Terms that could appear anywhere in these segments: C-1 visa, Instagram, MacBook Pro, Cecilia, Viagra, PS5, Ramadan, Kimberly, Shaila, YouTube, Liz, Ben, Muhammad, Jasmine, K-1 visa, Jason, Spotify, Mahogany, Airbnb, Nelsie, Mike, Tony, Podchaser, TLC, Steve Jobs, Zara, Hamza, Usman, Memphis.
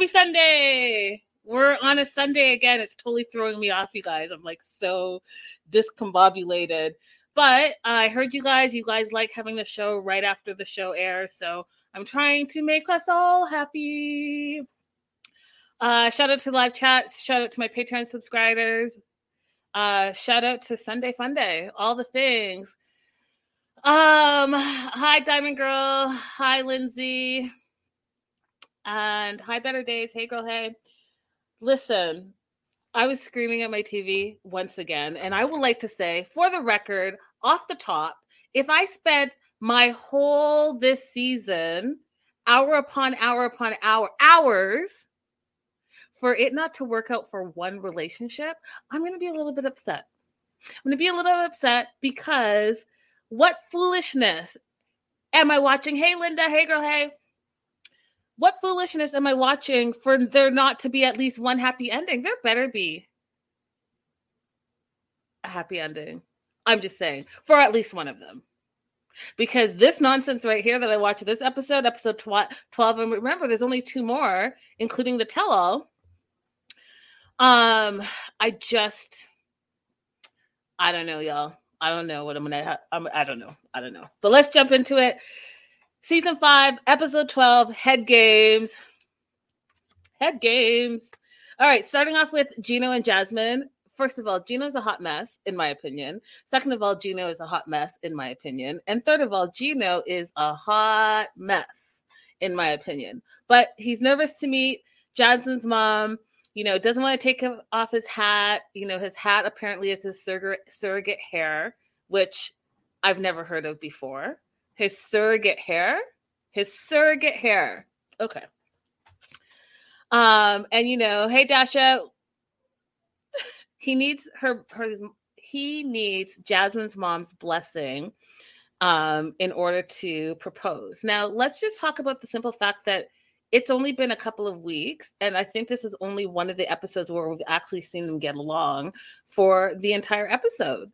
Happy Sunday. We're on a Sunday again. It's totally throwing me off, you guys. I'm like so discombobulated. But I heard you guys like having the show right after the show airs. So I'm trying to make us all happy. Shout out to live chats. Shout out to my Patreon subscribers. Shout out to Sunday Fun Day. All the things. Hi, Diamond Girl. Hi, Lindsay. And hi, Better Days. Hey, girl. Hey. Listen, I was screaming at my TV once again. And I would like to say, for the record, off the top, if I spent my whole this season, hours, for it not to work out for one relationship, I'm going to be a little bit upset. I'm going to be a little upset because what foolishness am I watching? Hey, Linda. Hey, girl. Hey. What foolishness am I watching for there not to be at least one happy ending? There better be a happy ending. I'm just saying, for at least one of them. Because this nonsense right here that I watched this episode, episode 12, and remember, there's only two more, including the tell-all. I don't know, y'all. I don't know what I'm going to have. I don't know. But let's jump into it. Season 5, episode 12, Head Games. Head Games. All right, starting off with Gino and Jasmine. First of all, Gino's a hot mess, in my opinion. Second of all, Gino is a hot mess, in my opinion. And third of all, Gino is a hot mess, in my opinion. But he's nervous to meet Jasmine's mom. You know, doesn't want to take off his hat. You know, his hat apparently is his surrogate hair, which I've never heard of before. His surrogate hair. Okay. And you know, hey Dasha, he needs Jasmine's mom's blessing in order to propose. Now, let's just talk about the simple fact that it's only been a couple of weeks, and I think this is only one of the episodes where we've actually seen them get along for the entire episode.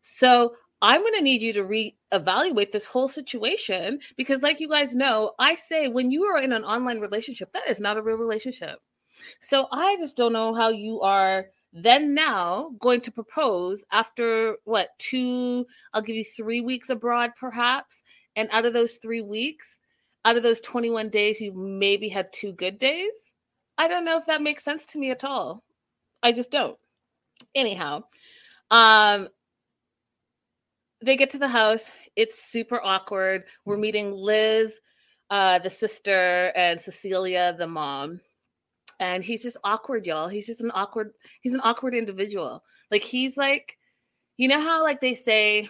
So I'm going to need you to reevaluate this whole situation because, like you guys know, I say when you are in an online relationship, that is not a real relationship. So I just don't know how you are then now going to propose after, 3 weeks abroad perhaps. And out of those 3 weeks, out of those 21 days, you maybe had 2 good days. I don't know if that makes sense to me at all. I just don't. Anyhow, they get to the house. It's super awkward. We're meeting Liz, the sister, and Cecilia, the mom. And he's just awkward, y'all. He's an awkward individual. Like, he's like, you know how, like, they say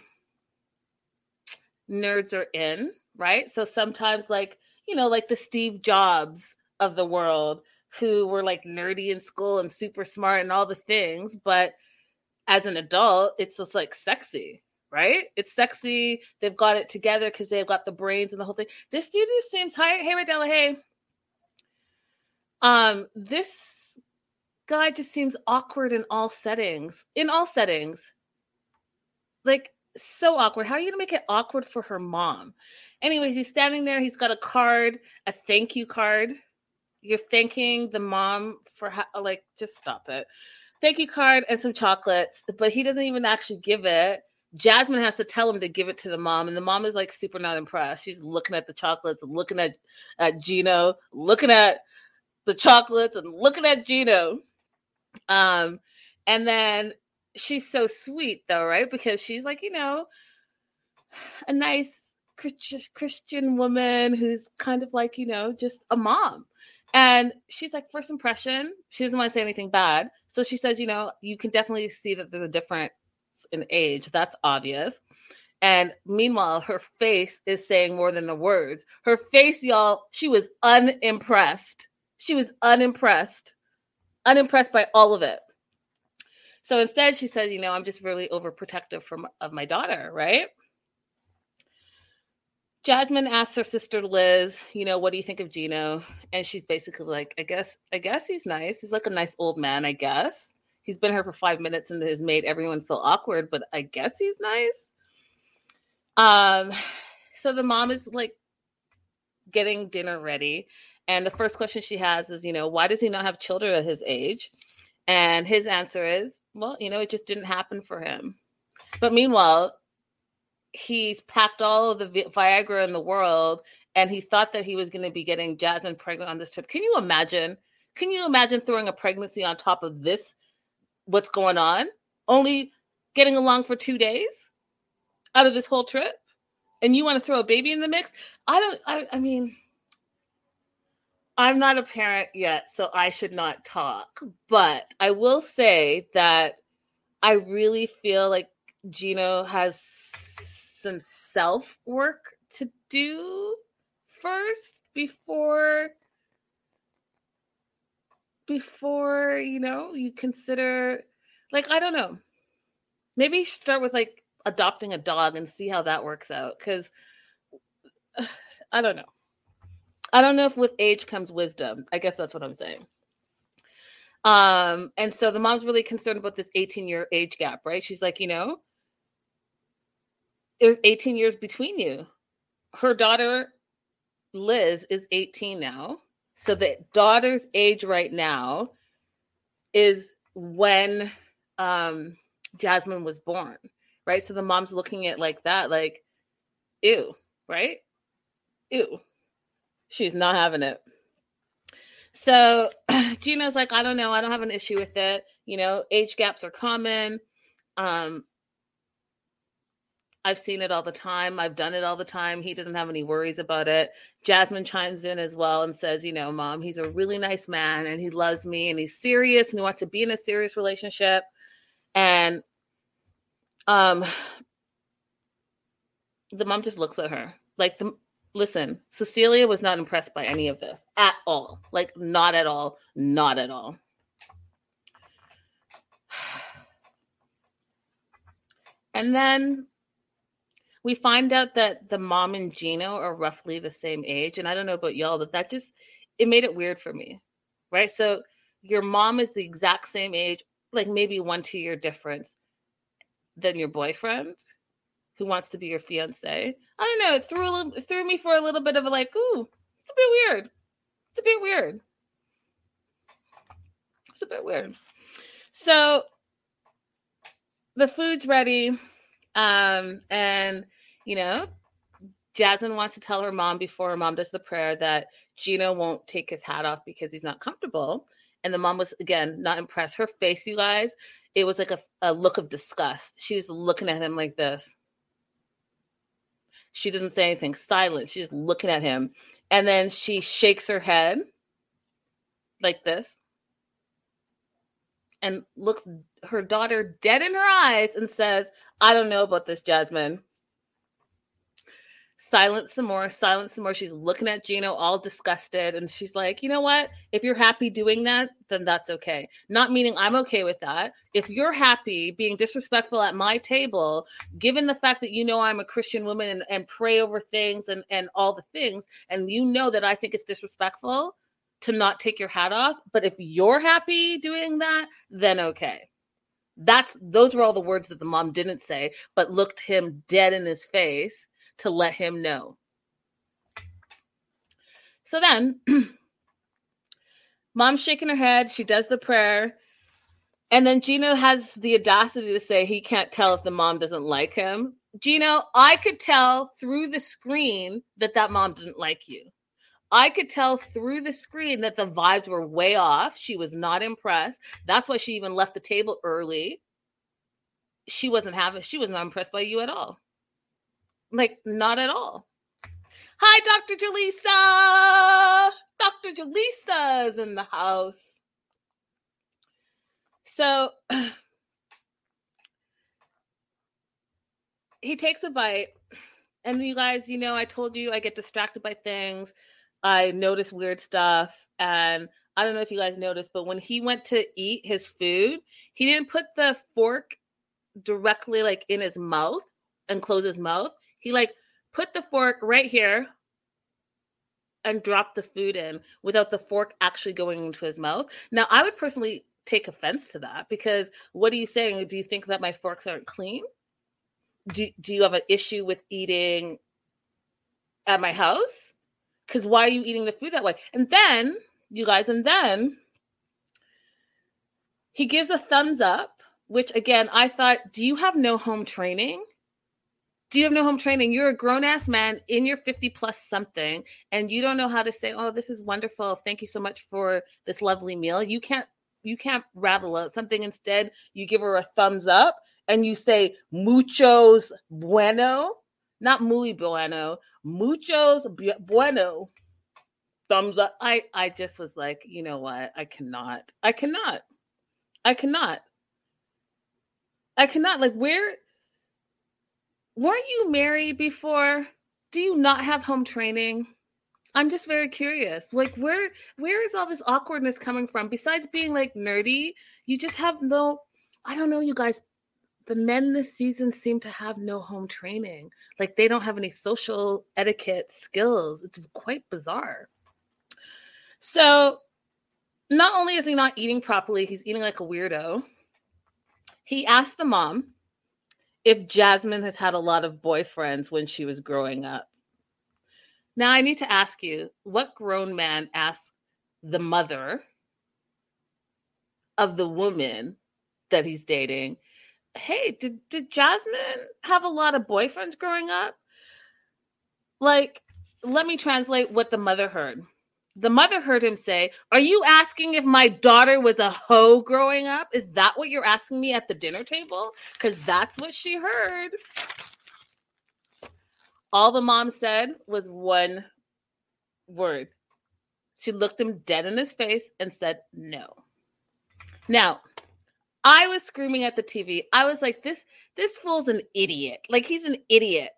nerds are in, right? So sometimes, like, you know, like the Steve Jobs of the world who were, like, nerdy in school and super smart and all the things. But as an adult, it's just, like, sexy. Right? It's sexy. They've got it together because they've got the brains and the whole thing. This dude just seems this guy just seems awkward in all settings. Like, so awkward. How are you going to make it awkward for her mom? Anyways, he's standing there. He's got a card, a thank you card. You're thanking the mom for just stop it. Thank you card and some chocolates, but he doesn't even actually give it. Jasmine has to tell him to give it to the mom, and the mom is like super not impressed. She's looking at the chocolates, looking at Gino, looking at the chocolates, and looking at Gino. And then she's so sweet though, right? Because she's like, you know, a nice Christian woman who's kind of like, you know, just a mom. And she's like, first impression, she doesn't want to say anything bad. So she says, you know, you can definitely see that there's a different in age, that's obvious. And meanwhile, her face is saying more than the words. Her face, y'all, she was unimpressed. Unimpressed by all of it. So instead, she says, you know, I'm just really overprotective of my daughter, right? Jasmine asks her sister Liz, you know, what do you think of Gino? And she's basically like, I guess he's nice. He's like a nice old man, I guess. He's been here for 5 minutes and has made everyone feel awkward, but I guess he's nice. So the mom is like getting dinner ready. And the first question she has is, you know, why does he not have children at his age? And his answer is, well, you know, it just didn't happen for him. But meanwhile, he's packed all of the Viagra in the world, and he thought that he was going to be getting Jasmine pregnant on this trip. Can you imagine? Can you imagine throwing a pregnancy on top of this, what's going on? Only getting along for 2 days out of this whole trip? And you want to throw a baby in the mix? I mean, I'm not a parent yet, so I should not talk. But I will say that I really feel like Gino has some self-work to do first before, you know, you consider, like, I don't know. Maybe start with, like, adopting a dog and see how that works out. Because I don't know. I don't know if with age comes wisdom. I guess that's what I'm saying. And so the mom's really concerned about this 18-year age gap, right? She's like, you know, there's 18 years between you. Her daughter, Liz, is 18 now. So the daughter's age right now is when Jasmine was born, right? So the mom's looking at like that, like, ew, right? Ew. She's not having it. So Gina's like, I don't know. I don't have an issue with it. You know, age gaps are common. I've seen it all the time. I've done it all the time. He doesn't have any worries about it. Jasmine chimes in as well and says, you know, Mom, he's a really nice man and he loves me and he's serious and he wants to be in a serious relationship. And the mom just looks at her like listen, Cecilia was not impressed by any of this at all. Like, not at all. Not at all. And then we find out that the mom and Gino are roughly the same age. And I don't know about y'all, but that just, it made it weird for me, right? So your mom is the exact same age, like maybe 1-2 year difference than your boyfriend who wants to be your fiance. I don't know. It threw me for a little bit of a like, ooh, it's a bit weird. It's a bit weird. It's a bit weird. So the food's ready. And, you know, Jasmine wants to tell her mom before her mom does the prayer that Gino won't take his hat off because he's not comfortable. And the mom was, again, not impressed. Her face, you guys, it was like a look of disgust. She was looking at him like this. She doesn't say anything, silent. She's looking at him. And then she shakes her head like this and looks her daughter dead in her eyes and says, I don't know about this, Jasmine. Silence some more, silence some more. She's looking at Gino all disgusted. And she's like, you know what? If you're happy doing that, then that's okay. Not meaning I'm okay with that. If you're happy being disrespectful at my table, given the fact that you know I'm a Christian woman and pray over things and all the things, and you know that I think it's disrespectful to not take your hat off. But if you're happy doing that, then okay. Those were all the words that the mom didn't say, but looked him dead in his face to let him know. So then mom's shaking her head. She does the prayer. And then Gino has the audacity to say he can't tell if the mom doesn't like him. Gino, I could tell through the screen that mom didn't like you. I could tell through the screen that the vibes were way off. She was not impressed. That's why she even left the table early. She was not impressed by you at all. Like, not at all. Hi, Dr. Jaleesa. Dr. Jaleesa is in the house. So he takes a bite. And you guys, you know, I told you I get distracted by things. I notice weird stuff. And I don't know if you guys noticed, but when he went to eat his food, he didn't put the fork directly like in his mouth and close his mouth. He like put the fork right here and dropped the food in without the fork actually going into his mouth. Now, I would personally take offense to that because what are you saying? Do you think that my forks aren't clean? Do you have an issue with eating at my house? Because why are you eating the food that way? And then, you guys, and then he gives a thumbs up, which again, I thought, do you have no home training? Do you have no home training? You're a grown-ass man in your 50 plus something, and you don't know how to say, oh, this is wonderful. Thank you so much for this lovely meal. You can't rattle out something. Instead, you give her a thumbs up and you say, muchos bueno, not muy bueno, muchos bueno, thumbs up. I just was like, you know what? I cannot. Like, where weren't you married before? Do you not have home training? I'm just very curious. Like, where is all this awkwardness coming from? Besides being like nerdy, you just have no, I don't know, you guys, the men this season seem to have no home training. Like, they don't have any social etiquette skills. It's quite bizarre. So not only is he not eating properly, he's eating like a weirdo. He asked the mom if Jasmine has had a lot of boyfriends when she was growing up. Now, I need to ask you, what grown man asks the mother of the woman that he's dating, hey, did Jasmine have a lot of boyfriends growing up? Like, let me translate what the mother heard. The mother heard him say, are you asking if my daughter was a hoe growing up? Is that what you're asking me at the dinner table? Because that's what she heard. All the mom said was one word. She looked him dead in his face and said no. Now, I was screaming at the TV. I was like, this fool's an idiot. Like, he's an idiot.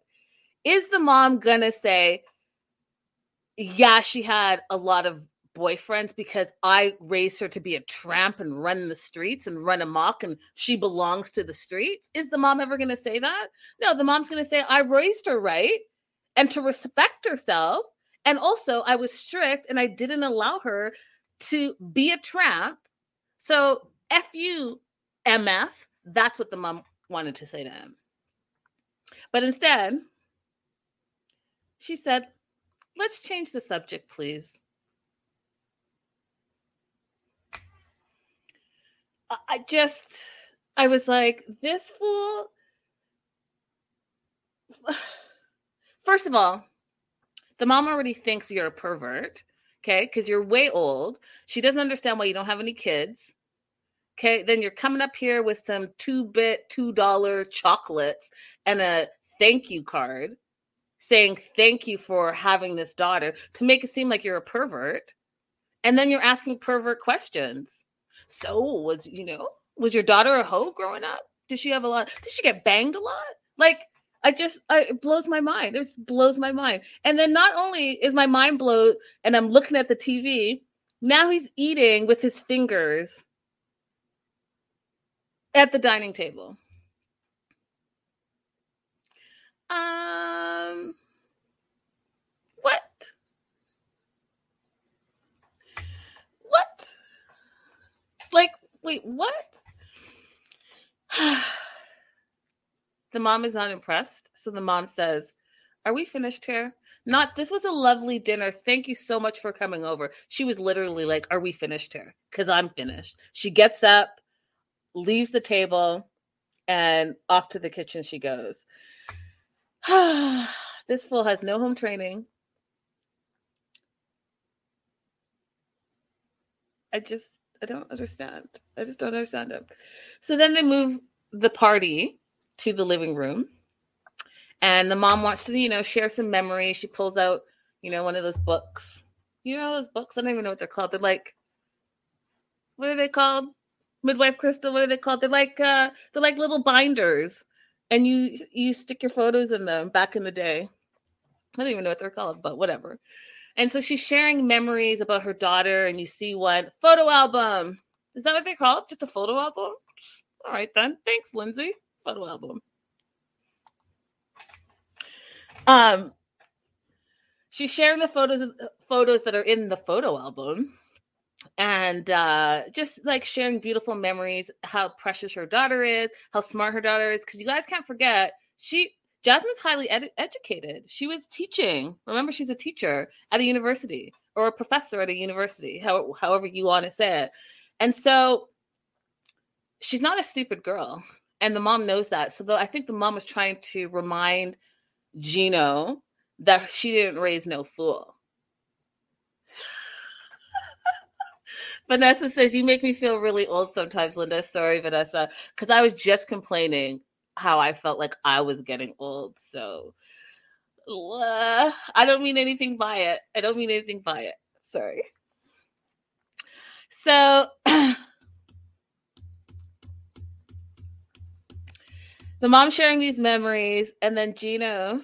Is the mom going to say, yeah, she had a lot of boyfriends because I raised her to be a tramp and run the streets and run amok and she belongs to the streets? Is the mom ever going to say that? No, the mom's going to say, I raised her right and to respect herself. And also I was strict and I didn't allow her to be a tramp. So F you, MF. That's what the mom wanted to say to him. But instead, she said, let's change the subject, please. I was like, this fool. First of all, the mom already thinks you're a pervert, okay? Because you're way old. She doesn't understand why you don't have any kids, okay? Then you're coming up here with some $2 chocolates and a thank you card saying thank you for having this daughter to make it seem like you're a pervert. And then you're asking pervert questions. So was your daughter a hoe growing up? Did she have a lot? Did she get banged a lot? Like, it blows my mind. It blows my mind. And then not only is my mind blown and I'm looking at the TV, now he's eating with his fingers at the dining table. What? Like, wait, what? The mom is not impressed. So the mom says, are we finished here? Not, this was a lovely dinner. Thank you so much for coming over. She was literally like, are we finished here? Because I'm finished. She gets up, leaves the table, and off to the kitchen she goes. This fool has no home training. I don't understand. I just don't understand him. So then they move the party to the living room. And the mom wants to, share some memories. She pulls out, one of those books. Those books? I don't even know what they're called. They're like, what are they called? Midwife Crystal, what are they called? They're like little binders. And you stick your photos in them back in the day. I don't even know what they're called, but whatever. And so she's sharing memories about her daughter, and you see one photo album. Is that what they call it? Just a photo album? All right, then. Thanks, Lindsay. Photo album. She's sharing the photos that are in the photo album. And just like sharing beautiful memories, how precious her daughter is, how smart her daughter is. Because you guys can't forget, Jasmine's highly educated. She was teaching. Remember, she's a teacher at a university or a professor at a university, however you want to say it. And so she's not a stupid girl. And the mom knows that. So I think the mom was trying to remind Gino that she didn't raise no fool. Vanessa says, you make me feel really old sometimes, Linda. Sorry, Vanessa. Because I was just complaining how I felt like I was getting old. So I don't mean anything by it. Sorry. So the mom sharing these memories, and then Gino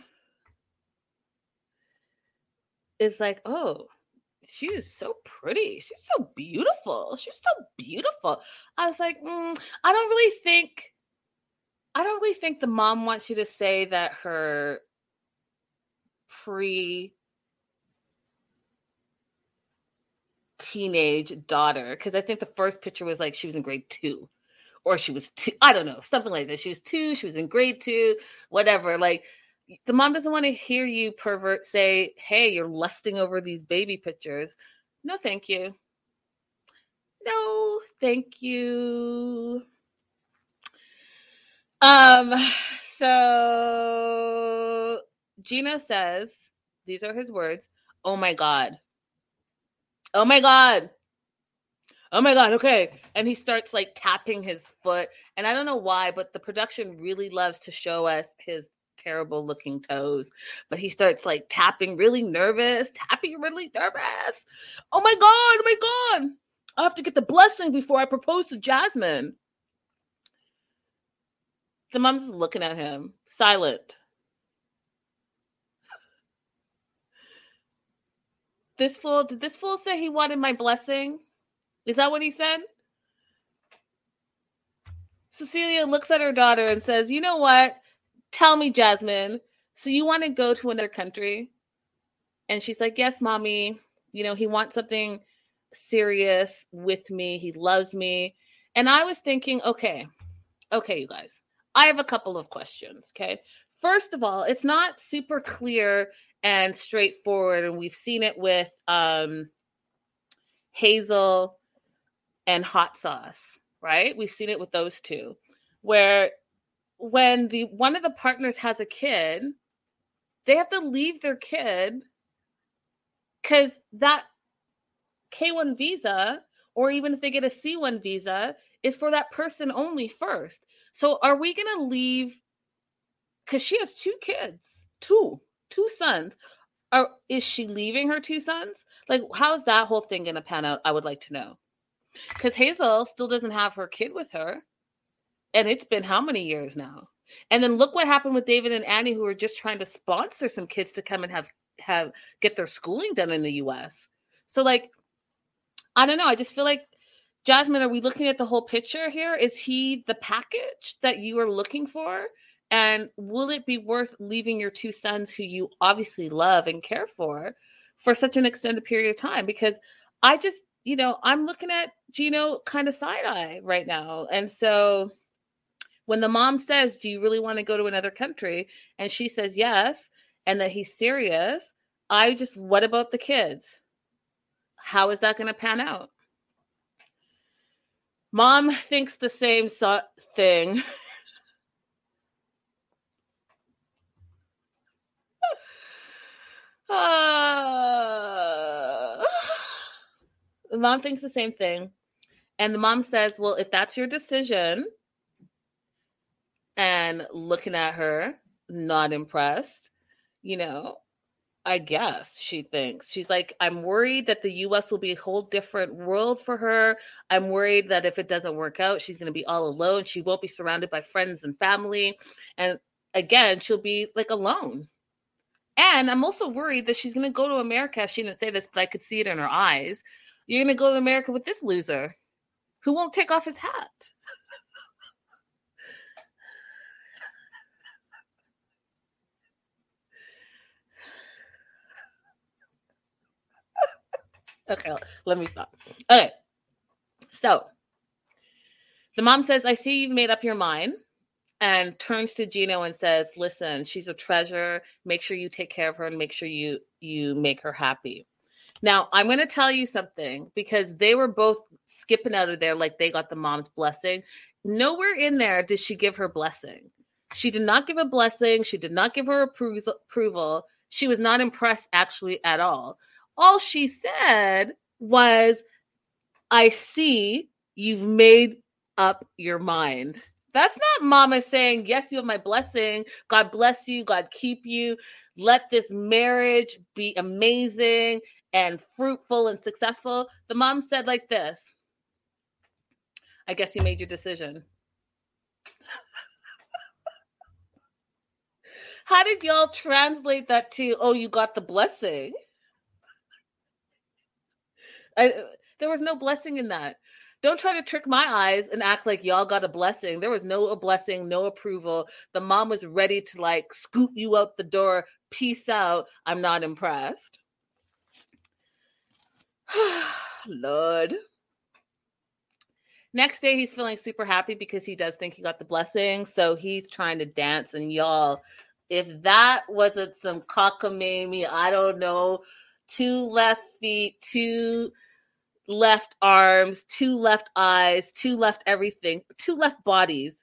is like, oh, she is so pretty. She's so beautiful. I was like, I don't really think the mom wants you to say that her pre-teenage daughter, because I think the first picture was like she was in grade 2. Or she was 2, I don't know, something like that. She was 2, she was in grade 2, whatever. Like, the mom doesn't want to hear you, pervert, say, hey, you're lusting over these baby pictures. No, thank you. So Gino says, these are his words, Oh my God. Okay. And he starts like tapping his foot. And I don't know why, but the production really loves to show us his terrible looking toes. But he starts like tapping really nervous. Oh my God. I have to get the blessing before I propose to Jasmine. The mom's looking at him, silent. Did this fool say he wanted my blessing? Is that what he said? Cecilia looks at her daughter and says, you know what? Tell me, Jasmine. So you want to go to another country? And she's like, yes, mommy. You know, he wants something serious with me. He loves me. And I was thinking, okay, you guys, I have a couple of questions, okay? First of all, it's not super clear and straightforward. And we've seen it with Hazel and Hot Sauce, right? We've seen it with those two, where when the one of the partners has a kid, they have to leave their kid because that K-1 visa, or even if they get a C-1 visa, is for that person only first. So are we going to leave, because she has two kids, two sons. Is she leaving her two sons? Like, how's that whole thing going to pan out? I would like to know. Because Hazel still doesn't have her kid with her. And it's been how many years now? And then look what happened with David and Annie, who were just trying to sponsor some kids to come and get their schooling done in the U.S. So, like, I don't know. I just feel like, Jasmine, are we looking at the whole picture here? Is he the package that you are looking for? And will it be worth leaving your two sons, who you obviously love and care for such an extended period of time? Because I just, you know, I'm looking at Gino kind of side-eye right now. And so when the mom says, do you really want to go to another country? And she says yes, and that he's serious. What about the kids? How is that going to pan out? Mom thinks the same sort thing. The mom thinks the same thing. And the mom says, well, if that's your decision, and looking at her, not impressed, you know, I guess she thinks. She's like, I'm worried that the U.S. will be a whole different world for her. I'm worried that if it doesn't work out, she's going to be all alone. She won't be surrounded by friends and family. And again, she'll be like alone. And I'm also worried that she's going to go to America. She didn't say this, but I could see it in her eyes. You're going to go to America with this loser who won't take off his hat. Okay, let me stop. Okay. So the mom says, I see you've made up your mind. and turns to Gino and says, listen, she's a treasure. Make sure you take care of her and make sure you make her happy. Now, I'm going to tell you something, because they were both skipping out of there like they got the mom's blessing. Nowhere in there did she give her blessing. She did not give a blessing. She did not give her approval. She was not impressed, actually, at all. All she said was, I see you've made up your mind. That's not mama saying, yes, you have my blessing. God bless you. God keep you. Let this marriage be amazing and fruitful and successful. The mom said like this, I guess you made your decision. How did y'all translate that to, oh, you got the blessing? There was no blessing in that. Don't try to trick my eyes and act like y'all got a blessing. There was no a blessing, no approval. The mom was ready to like scoot you out the door. Peace out. I'm not impressed. Lord. Next day, he's feeling super happy because he does think he got the blessing. So he's trying to dance. And y'all, if that wasn't some cockamamie, I don't know, 2 left feet, 2 left arms, 2 left eyes, 2 left everything, 2 left bodies.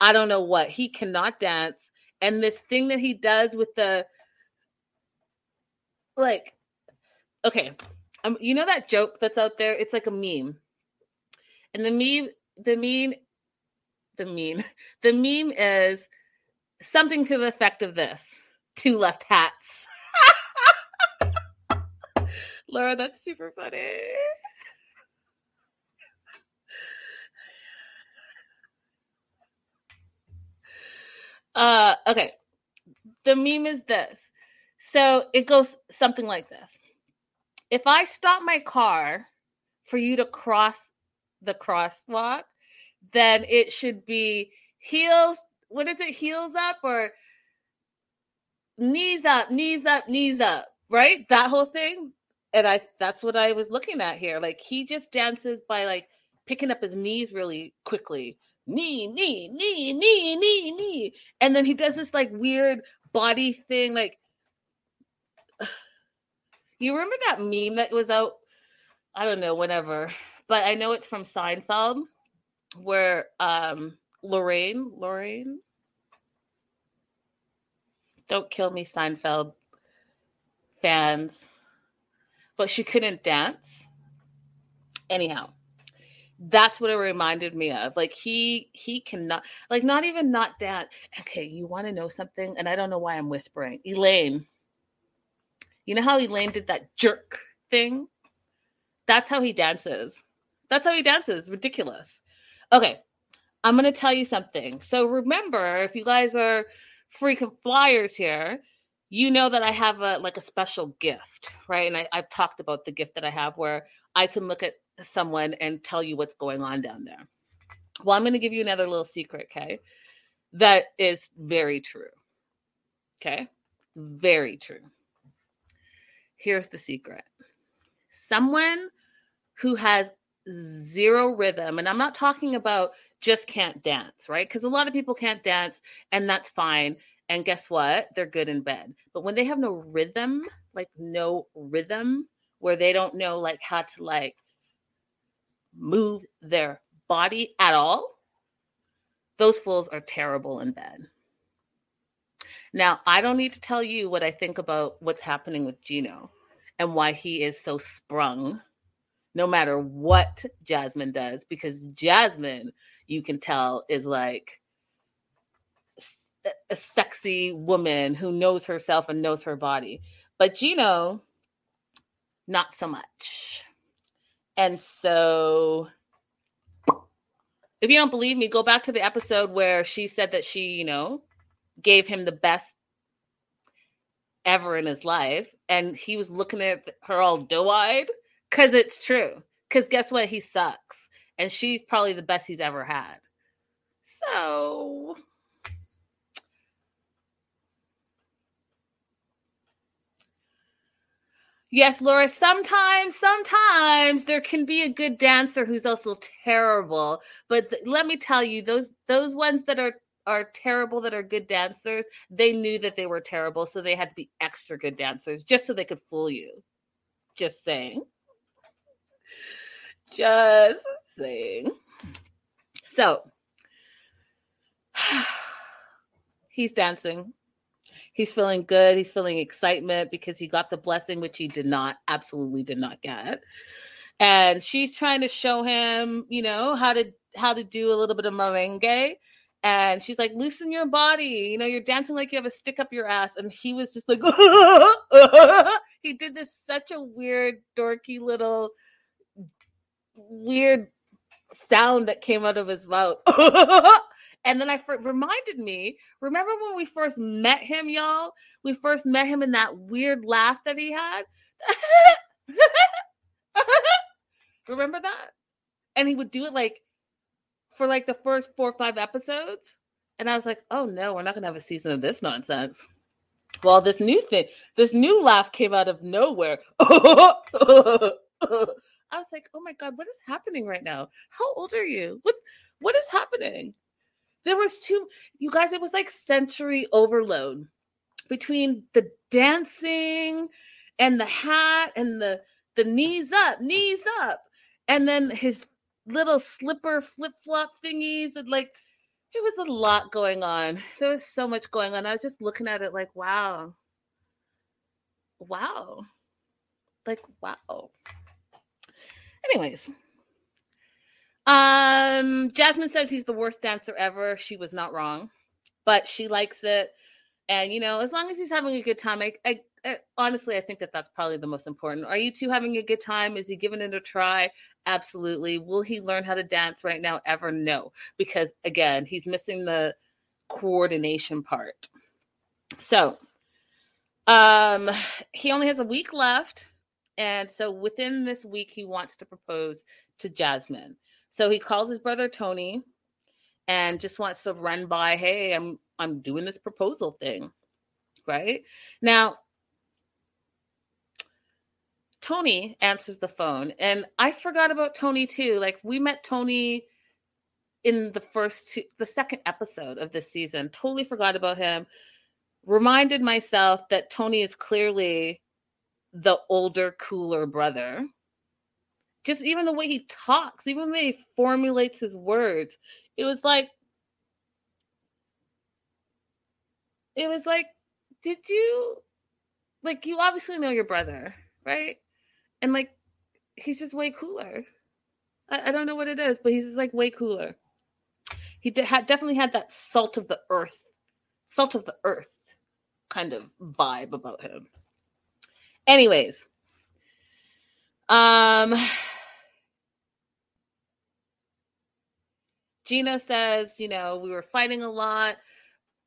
I don't know what. He cannot dance. And this thing that he does with the, like, okay. You know that joke that's out there? It's like a meme. And the meme is something to the effect of this. 2 left hats. Laura, that's super funny. Okay. The meme is this. So it goes something like this. If I stop my car for you to cross the crosswalk, then it should be heels. What is it? Heels up or knees up, knees up, knees up, right? That whole thing. And that's what I was looking at here. Like he just dances by like picking up his knees really quickly. Knee, knee, knee, knee, knee, knee. And then he does this like weird body thing. Like, you remember that meme that was out, I don't know, whenever, but I know it's from Seinfeld, where Lorraine, don't kill me, Seinfeld fans, but she couldn't dance. Anyhow, that's what it reminded me of. Like he cannot, like not even not dance. Okay, you want to know something? And I don't know why I'm whispering. Elaine. You know how Elaine did that jerk thing? That's how he dances. Ridiculous. Okay. I'm going to tell you something. So remember, if you guys are freaking flyers here, you know that I have a special gift, right? And I've talked about the gift that I have where I can look at someone and tell you what's going on down there. Well, I'm going to give you another little secret, okay? That is very true. Okay? Very true. Here's the secret. Someone who has zero rhythm, and I'm not talking about just can't dance, right? Because a lot of people can't dance, and that's fine. And guess what? They're good in bed. But when they have no rhythm, where they don't know like how to like move their body at all, those fools are terrible in bed. Now, I don't need to tell you what I think about what's happening with Gino and why he is so sprung, no matter what Jasmine does, because Jasmine, you can tell, is like a sexy woman who knows herself and knows her body. But Gino, not so much. And so if you don't believe me, go back to the episode where she said that she, gave him the best ever in his life. And he was looking at her all doe-eyed because it's true. Because guess what? He sucks. And she's probably the best he's ever had. So yes, Laura, sometimes there can be a good dancer who's also terrible. But let me tell you, those ones that are are terrible that are good dancers, they knew that they were terrible, so they had to be extra good dancers just so they could fool you. Just saying. Just saying. So he's dancing. He's feeling good. He's feeling excitement because he got the blessing, which he did not, absolutely did not get. And she's trying to show him, you know, how to do a little bit of merengue. And she's like, loosen your body. You know, you're dancing like you have a stick up your ass. And he was just like, he did this such a weird, dorky little weird sound that came out of his mouth. And then reminded me, remember when we first met him, y'all? We first met him in that weird laugh that he had. Remember that? And he would do it like for like the first 4 or 5 episodes. And I was like, oh no, we're not going to have a season of this nonsense. Well, this new thing, this new laugh came out of nowhere. I was like, oh my God, what is happening right now? How old are you? What is happening? There was you guys, it was like sensory overload between the dancing and the hat and the knees up. And then his little slipper flip-flop thingies. And like, it was a lot going on. There was so much going on. I was just looking at it like, wow. Wow. Like, wow. Anyways. Jasmine says he's the worst dancer ever. She was not wrong, but she likes it. And, you know, as long as he's having a good time, I honestly, I think that that's probably the most important. Are you two having a good time? Is he giving it a try? Absolutely. Will he learn how to dance right now? Ever? No, because again, he's missing the coordination part. So, he only has a week left. And so within this week, he wants to propose to Jasmine. So he calls his brother Tony and just wants to run by, hey, I'm doing this proposal thing, right? Now, Tony answers the phone. And I forgot about Tony too. Like, we met Tony in the second episode of this season. Totally forgot about him. Reminded myself that Tony is clearly the older, cooler brother. Just even the way he talks, even the way he formulates his words, it was like, did you, like, you obviously know your brother, right? And like, he's just way cooler. I don't know what it is, but he's just like way cooler. He definitely had that salt of the earth kind of vibe about him. Anyways. Gino says, you know, we were fighting a lot.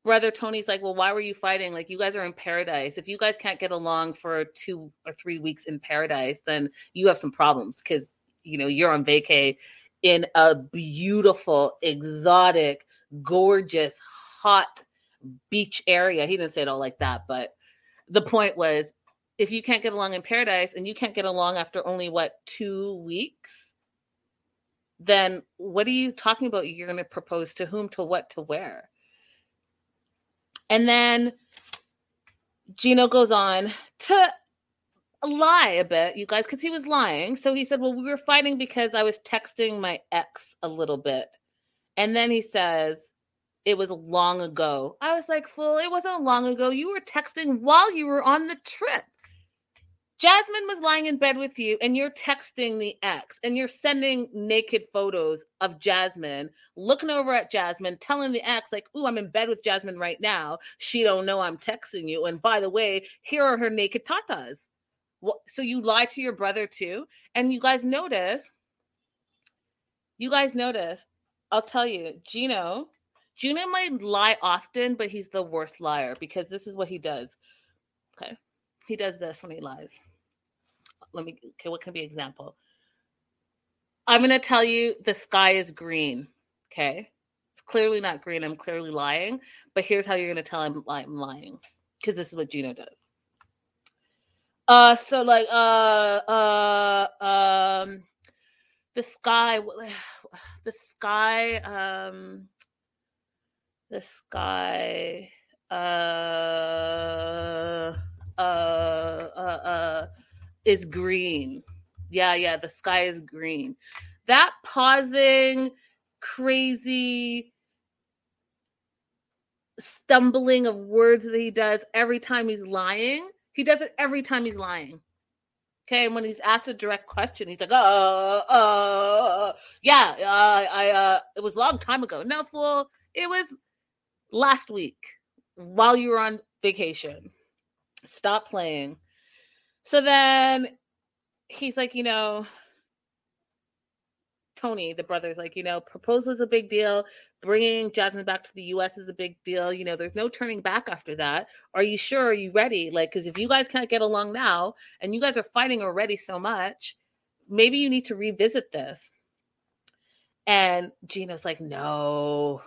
Brother Tony's like, well, why were you fighting? Like, you guys are in paradise. If you guys can't get along for 2 or 3 weeks in paradise, then you have some problems because, you know, you're on vacay in a beautiful, exotic, gorgeous, hot beach area. He didn't say it all like that, but the point was, if you can't get along in paradise and you can't get along after only, 2 weeks, then what are you talking about? You're going to propose to whom, to what, to where? And then Gino goes on to lie a bit, you guys, because he was lying. So he said, well, we were fighting because I was texting my ex a little bit. And then he says, it was long ago. I was like, fool, it wasn't long ago. You were texting while you were on the trip. Jasmine was lying in bed with you and you're texting the ex and you're sending naked photos of Jasmine, looking over at Jasmine, telling the ex like, ooh, I'm in bed with Jasmine right now. She don't know I'm texting you. And by the way, here are her naked tatas. So you lied to your brother too. And you guys notice, I'll tell you, Gino might lie often, but he's the worst liar because this is what he does. Okay. He does this when he lies. What can be an example? I'm going to tell you the sky is green. Okay. It's clearly not green. I'm clearly lying, but here's how you're going to tell I'm lying. Cause this is what Gino does. The sky, this guy, is green. Yeah, the sky is green. That pausing, crazy stumbling of words that he does every time he's lying. He does it every time he's lying. Okay, and when he's asked a direct question, he's like, it was a long time ago. No, fool, it was last week while you were on vacation. Stop playing. So then he's like, Tony, the brother's like, proposal is a big deal. Bringing Jasmine back to the U.S. is a big deal. There's no turning back after that. Are you sure? Are you ready? Because if you guys can't get along now and you guys are fighting already so much, maybe you need to revisit this. And Gino's like, no,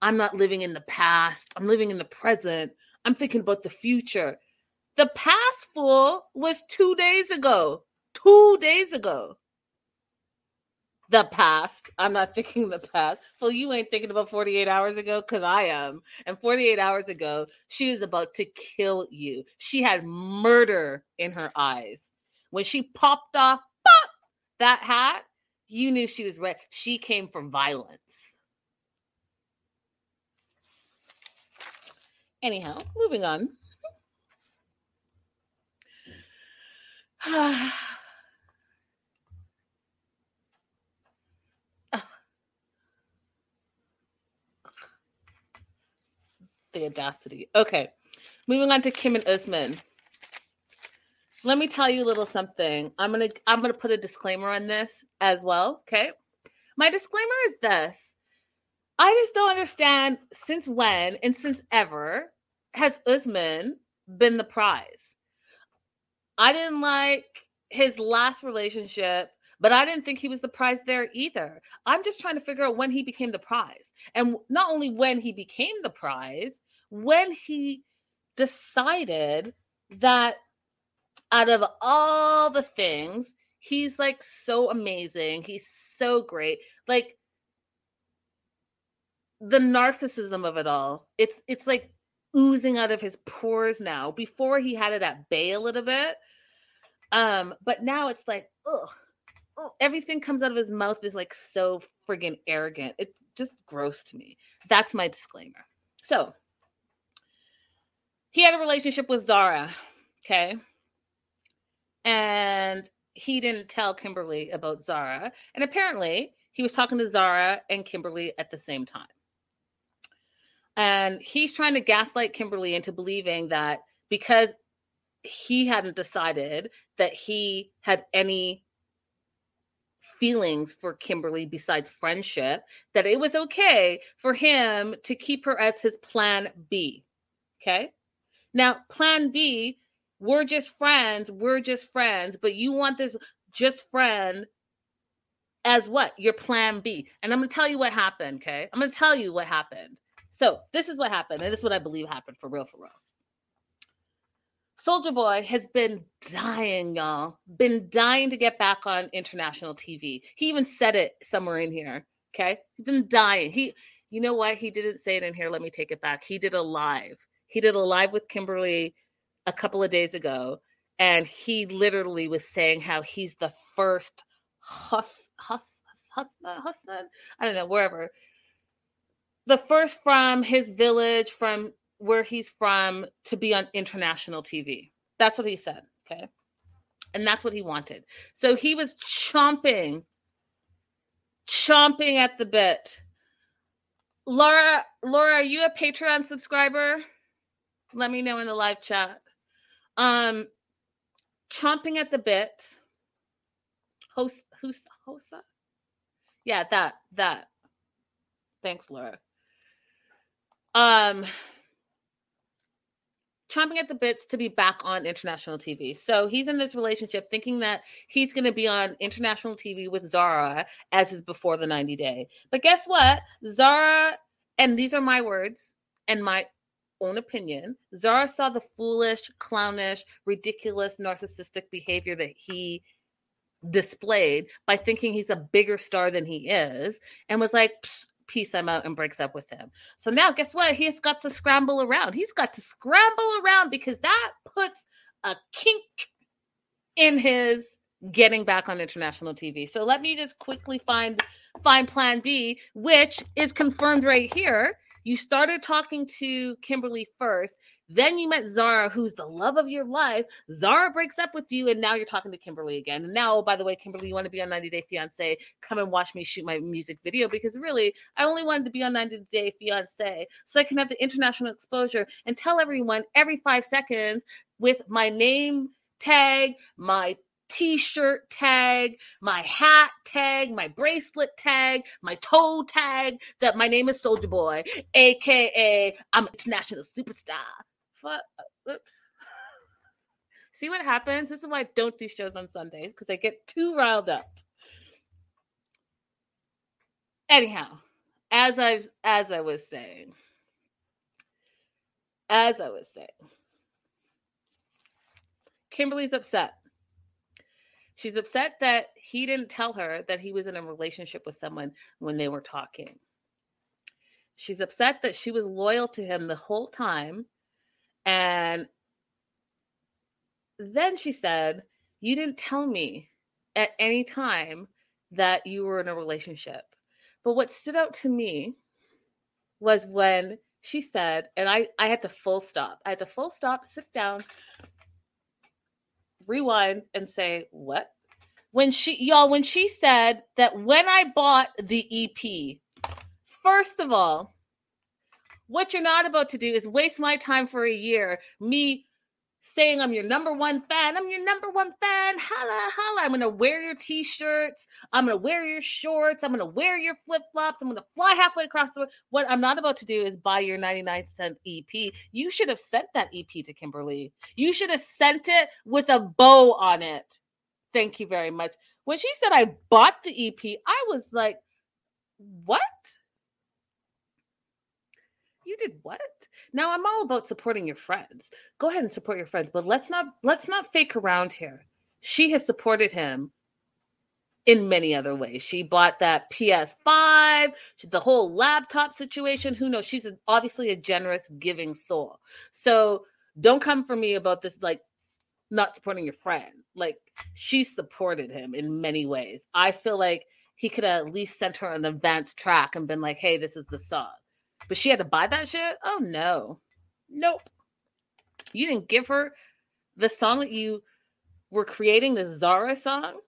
I'm not living in the past. I'm living in the present. I'm thinking about the future. The past, fool, was 2 days ago. 2 days ago. The past. I'm not thinking the past. Well, you ain't thinking about 48 hours ago because I am. And 48 hours ago, she was about to kill you. She had murder in her eyes. When she popped off that hat, you knew she was ready. She came for violence. Anyhow, moving on. The audacity. Okay, moving on to Kim and Usman. Let me tell you a little something. I'm gonna put a disclaimer on this as well. Okay, my disclaimer is this: I just don't understand since when and since ever has Usman been the prize. I didn't like his last relationship, but I didn't think he was the prize there either. I'm just trying to figure out when he became the prize. And not only when he became the prize, when he decided that out of all the things, he's like so amazing. He's so great. Like the narcissism of it all. It's like oozing out of his pores now. Before he had it at bay a little bit. But now it's like, ugh. Everything comes out of his mouth is like so friggin' arrogant. It's just gross to me. That's my disclaimer. So he had a relationship with Zara, okay? And he didn't tell Kimberly about Zara. And apparently he was talking to Zara and Kimberly at the same time. And he's trying to gaslight Kimberly into believing that because he hadn't decided that he had any feelings for Kimberly besides friendship, that it was okay for him to keep her as his plan B. Okay. Now, plan B, we're just friends, but you want this just friend as what? Your plan B. And I'm going to tell you what happened. Okay. I'm going to tell you what happened. So this is what happened. And this is what I believe happened for real. Soldier Boy has been dying, y'all. Been dying to get back on international TV. He even said it somewhere in here, okay? He's been dying. You know what? He didn't say it in here. Let me take it back. He did a live. He did a live with Kimberly a couple of days ago, and he literally was saying how he's the first husband, I don't know, wherever. The first from his village, from where he's from, to be on international TV. That's what he said, okay? And that's what he wanted. So he was chomping at the bit. Laura, are you a Patreon subscriber? Let me know in the live chat. Chomping at the bit. Hosa? Yeah, that. Thanks, Laura. Chomping at the bits to be back on international TV. So he's in this relationship thinking that he's going to be on international TV with Zara as is before the 90 day. But guess what? Zara, and these are my words and my own opinion, Zara saw the foolish, clownish, ridiculous, narcissistic behavior that he displayed by thinking he's a bigger star than he is and was like, piece him out and breaks up with him. So now guess what? He's got to scramble around. He's got to scramble around because that puts a kink in his getting back on international TV. So let me just quickly find plan B, which is confirmed right here. You started talking to Kimberly first. Then you met Zara, who's the love of your life. Zara breaks up with you, and now you're talking to Kimberly again. And now, oh, by the way, Kimberly, you want to be on 90 Day Fiancé? Come and watch me shoot my music video because really, I only wanted to be on 90 Day Fiancé so I can have the international exposure and tell everyone every 5 seconds with my name tag, my T-shirt tag, my hat tag, my bracelet tag, my toe tag that my name is Soldier Boy, aka I'm an international superstar. But, oops. See what happens? This is why I don't do shows on Sundays because I get too riled up. Anyhow, as I was saying, Kimberly's upset. She's upset that he didn't tell her that he was in a relationship with someone when they were talking. She's upset that she was loyal to him the whole time. And then she said, you didn't tell me at any time that you were in a relationship. But what stood out to me was when she said, and I had to full stop. I had to full stop, sit down, rewind, and say, what? When she said that when I bought the EP, first of all, what you're not about to do is waste my time for a year, me saying I'm your number one fan. I'm your number one fan. Holla, holla. I'm going to wear your T-shirts. I'm going to wear your shorts. I'm going to wear your flip-flops. I'm going to fly halfway across the world. What I'm not about to do is buy your 99-cent EP. You should have sent that EP to Kimberly. You should have sent it with a bow on it. Thank you very much. When she said I bought the EP, I was like, what? You did what? Now I'm all about supporting your friends. Go ahead and support your friends, but let's not fake around here. She has supported him in many other ways. She bought that PS5, the whole laptop situation. Who knows? She's obviously a generous, giving soul. So don't come for me about this, like not supporting your friend. Like she supported him in many ways. I feel like he could have at least sent her an advanced track and been like, "Hey, this is the song." But she had to buy that shit? Oh, no. Nope. You didn't give her the song that you were creating, the Zara song.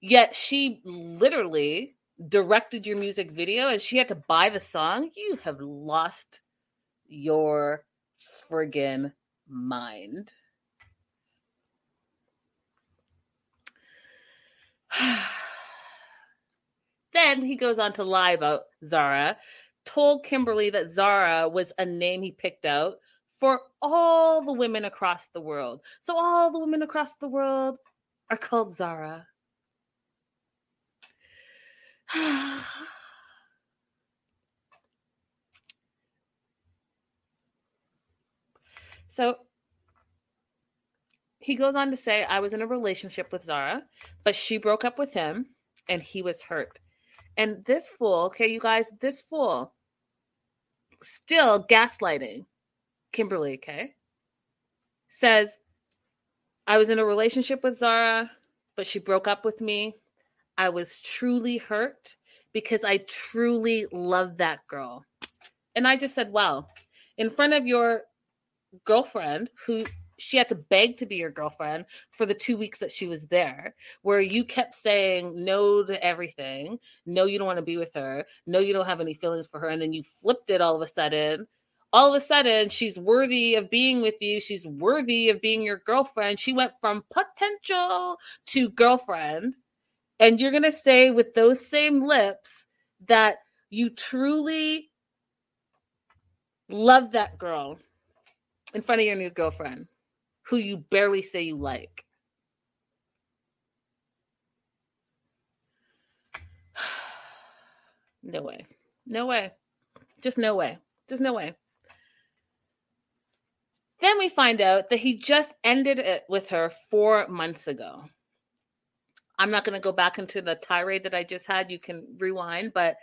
Yet she literally directed your music video and she had to buy the song. You have lost your friggin' mind. Then he goes on to lie about Zara. Told Kimberly that Zara was a name he picked out for all the women across the world. So all the women across the world are called Zara. So he goes on to say, I was in a relationship with Zara, but she broke up with him and he was hurt. And this fool, okay, you guys, this fool still gaslighting Kimberly, okay, says, I was in a relationship with Zara, but she broke up with me. I was truly hurt because I truly loved that girl. And I just said, wow, in front of your girlfriend who... She had to beg to be your girlfriend for the 2 weeks that she was there, where you kept saying no to everything. No, you don't want to be with her. No, you don't have any feelings for her. And then you flipped it all of a sudden. All of a sudden, she's worthy of being with you. She's worthy of being your girlfriend. She went from potential to girlfriend. And you're going to say with those same lips that you truly love that girl in front of your new girlfriend, who you barely say you like. No way. No way. Just no way. Just no way. Then we find out that he just ended it with her 4 months ago. I'm not going to go back into the tirade that I just had. You can rewind, but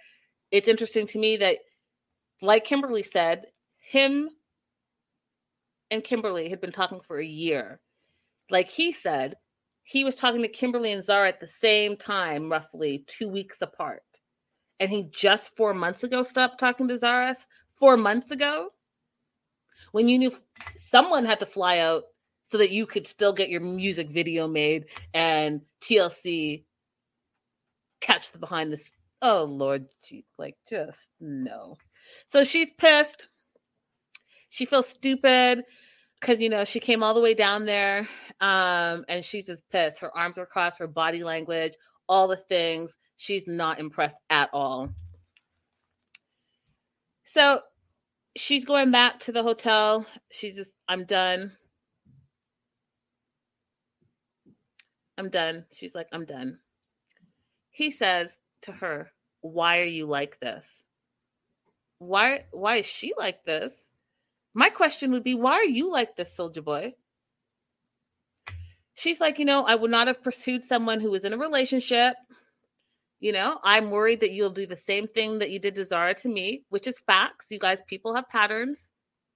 it's interesting to me that, like Kimberly said, him and Kimberly had been talking for a year. Like he said, he was talking to Kimberly and Zara at the same time, roughly 2 weeks apart. And he just 4 months ago stopped talking to Zara. 4 months ago? When you knew someone had to fly out so that you could still get your music video made and TLC catch the behind the... Oh, Lord. Like, just no. So she's pissed. She feels stupid because, you know, she came all the way down there and she's just pissed. Her arms are crossed, her body language, all the things. She's not impressed at all. So she's going back to the hotel. She's just, I'm done. She's like, I'm done. He says to her, why are you like this? Why is she like this? My question would be, why are you like this, soldier boy? She's like, you know, I would not have pursued someone who was in a relationship. You know, I'm worried that you'll do the same thing that you did to Zara to me, which is facts. You guys, people have patterns.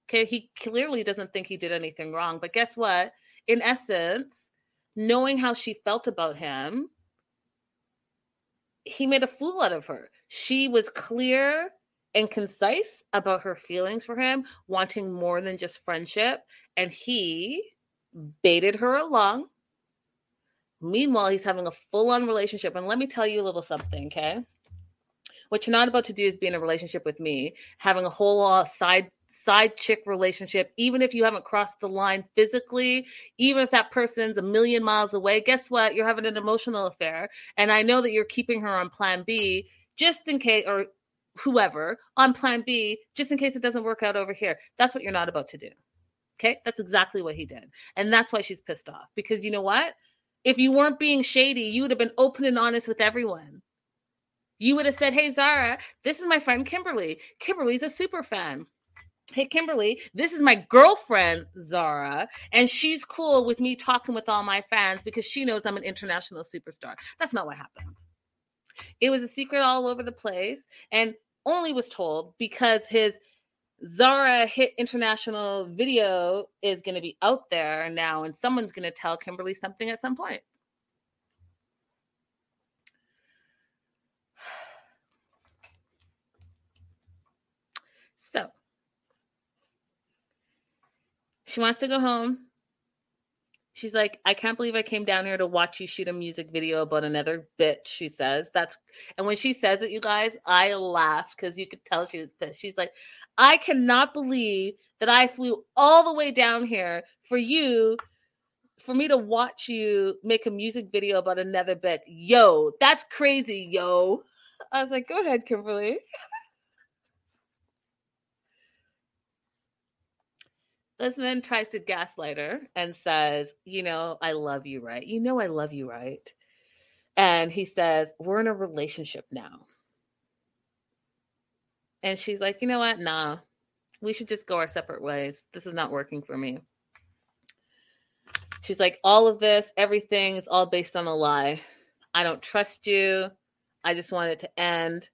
Okay, he clearly doesn't think he did anything wrong. But guess what? In essence, knowing how she felt about him, he made a fool out of her. She was clear and concise about her feelings for him, wanting more than just friendship. And he baited her along. Meanwhile, he's having a full-on relationship. And let me tell you a little something, okay? What you're not about to do is be in a relationship with me, having a whole side chick relationship, even if you haven't crossed the line physically, even if that person's a million miles away, guess what? You're having an emotional affair. And I know that you're keeping her on plan B just in case, or whoever, on plan B, just in case it doesn't work out over here. That's what you're not about to do. Okay? That's exactly what he did. And that's why she's pissed off. Because you know what? If you weren't being shady, you would have been open and honest with everyone. You would have said, hey, Zara, this is my friend Kimberly. Kimberly's a super fan. Hey, Kimberly, this is my girlfriend, Zara, and she's cool with me talking with all my fans because she knows I'm an international superstar. That's not what happened. It was a secret all over the place and only was told because his Zara hit international video is going to be out there now and someone's going to tell Kimberly something at some point. So she wants to go home. She's like, I can't believe I came down here to watch you shoot a music video about another bitch, she says. And when she says it, you guys, I laughed because you could tell she was pissed. She's like, I cannot believe that I flew all the way down here for me to watch you make a music video about another bitch. Yo, that's crazy, yo. I was like, go ahead, Kimberly. Usman tries to gaslight her and says, you know, I love you, right? You know I love you, right? And he says, we're in a relationship now. And she's like, you know what? Nah, we should just go our separate ways. This is not working for me. She's like, all of this, everything, it's all based on a lie. I don't trust you. I just want it to end.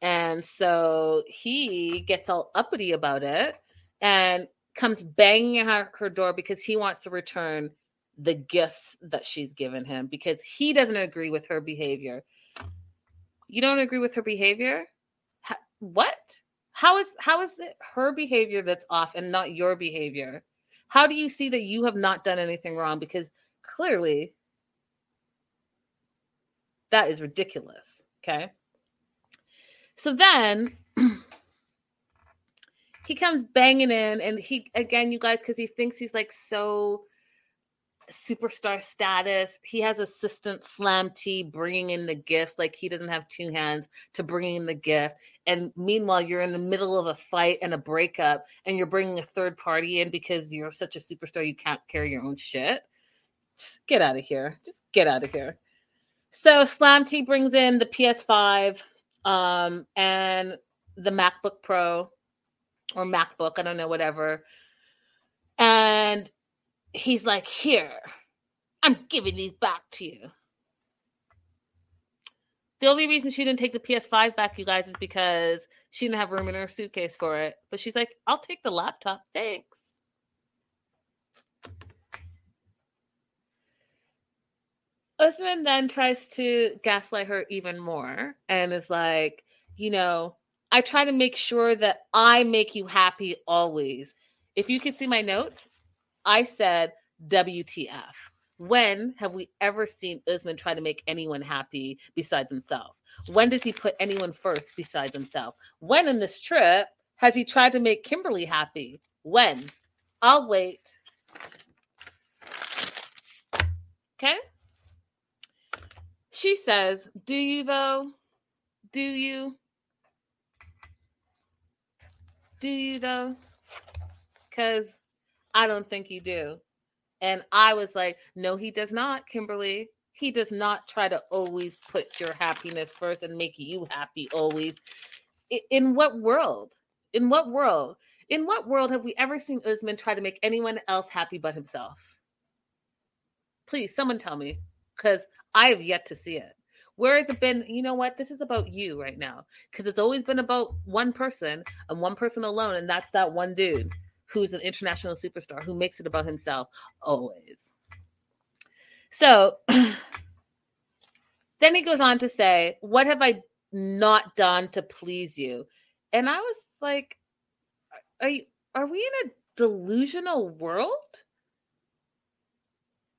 And so he gets all uppity about it and comes banging at her door because he wants to return the gifts that she's given him because he doesn't agree with her behavior. You don't agree with her behavior? What? How is it her behavior that's off and not your behavior? How do you see that you have not done anything wrong? Because clearly that is ridiculous. Okay. So then he comes banging in and he, again, you guys, because he thinks he's like so superstar status. He has assistant Slam T bringing in the gifts. Like he doesn't have two hands to bring in the gift. And meanwhile, you're in the middle of a fight and a breakup and you're bringing a third party in because you're such a superstar. You can't carry your own shit. Just get out of here. Just get out of here. So Slam T brings in the PS5 and the MacBook Pro. Or MacBook, I don't know, whatever. And he's like, here, I'm giving these back to you. The only reason she didn't take the PS5 back, you guys, is because she didn't have room in her suitcase for it. But she's like, I'll take the laptop. Thanks. Usman then tries to gaslight her even more and is like, you know, I try to make sure that I make you happy always. If you can see my notes, I said WTF. When have we ever seen Usman try to make anyone happy besides himself? When does he put anyone first besides himself? When in this trip has he tried to make Kimberly happy? When? I'll wait. Okay? She says, do you though? Do you? Do you though? Because I don't think you do. And I was like, no, he does not, Kimberly. He does not try to always put your happiness first and make you happy always. In what world? In what world? In what world have we ever seen Usman try to make anyone else happy but himself? Please, someone tell me, because I have yet to see it. Where has it been? You know what? This is about you right now, because it's always been about one person and one person alone, and that's that one dude who's an international superstar, who makes it about himself always. So then he goes on to say, what have I not done to please you? And I was like, are we in a delusional world?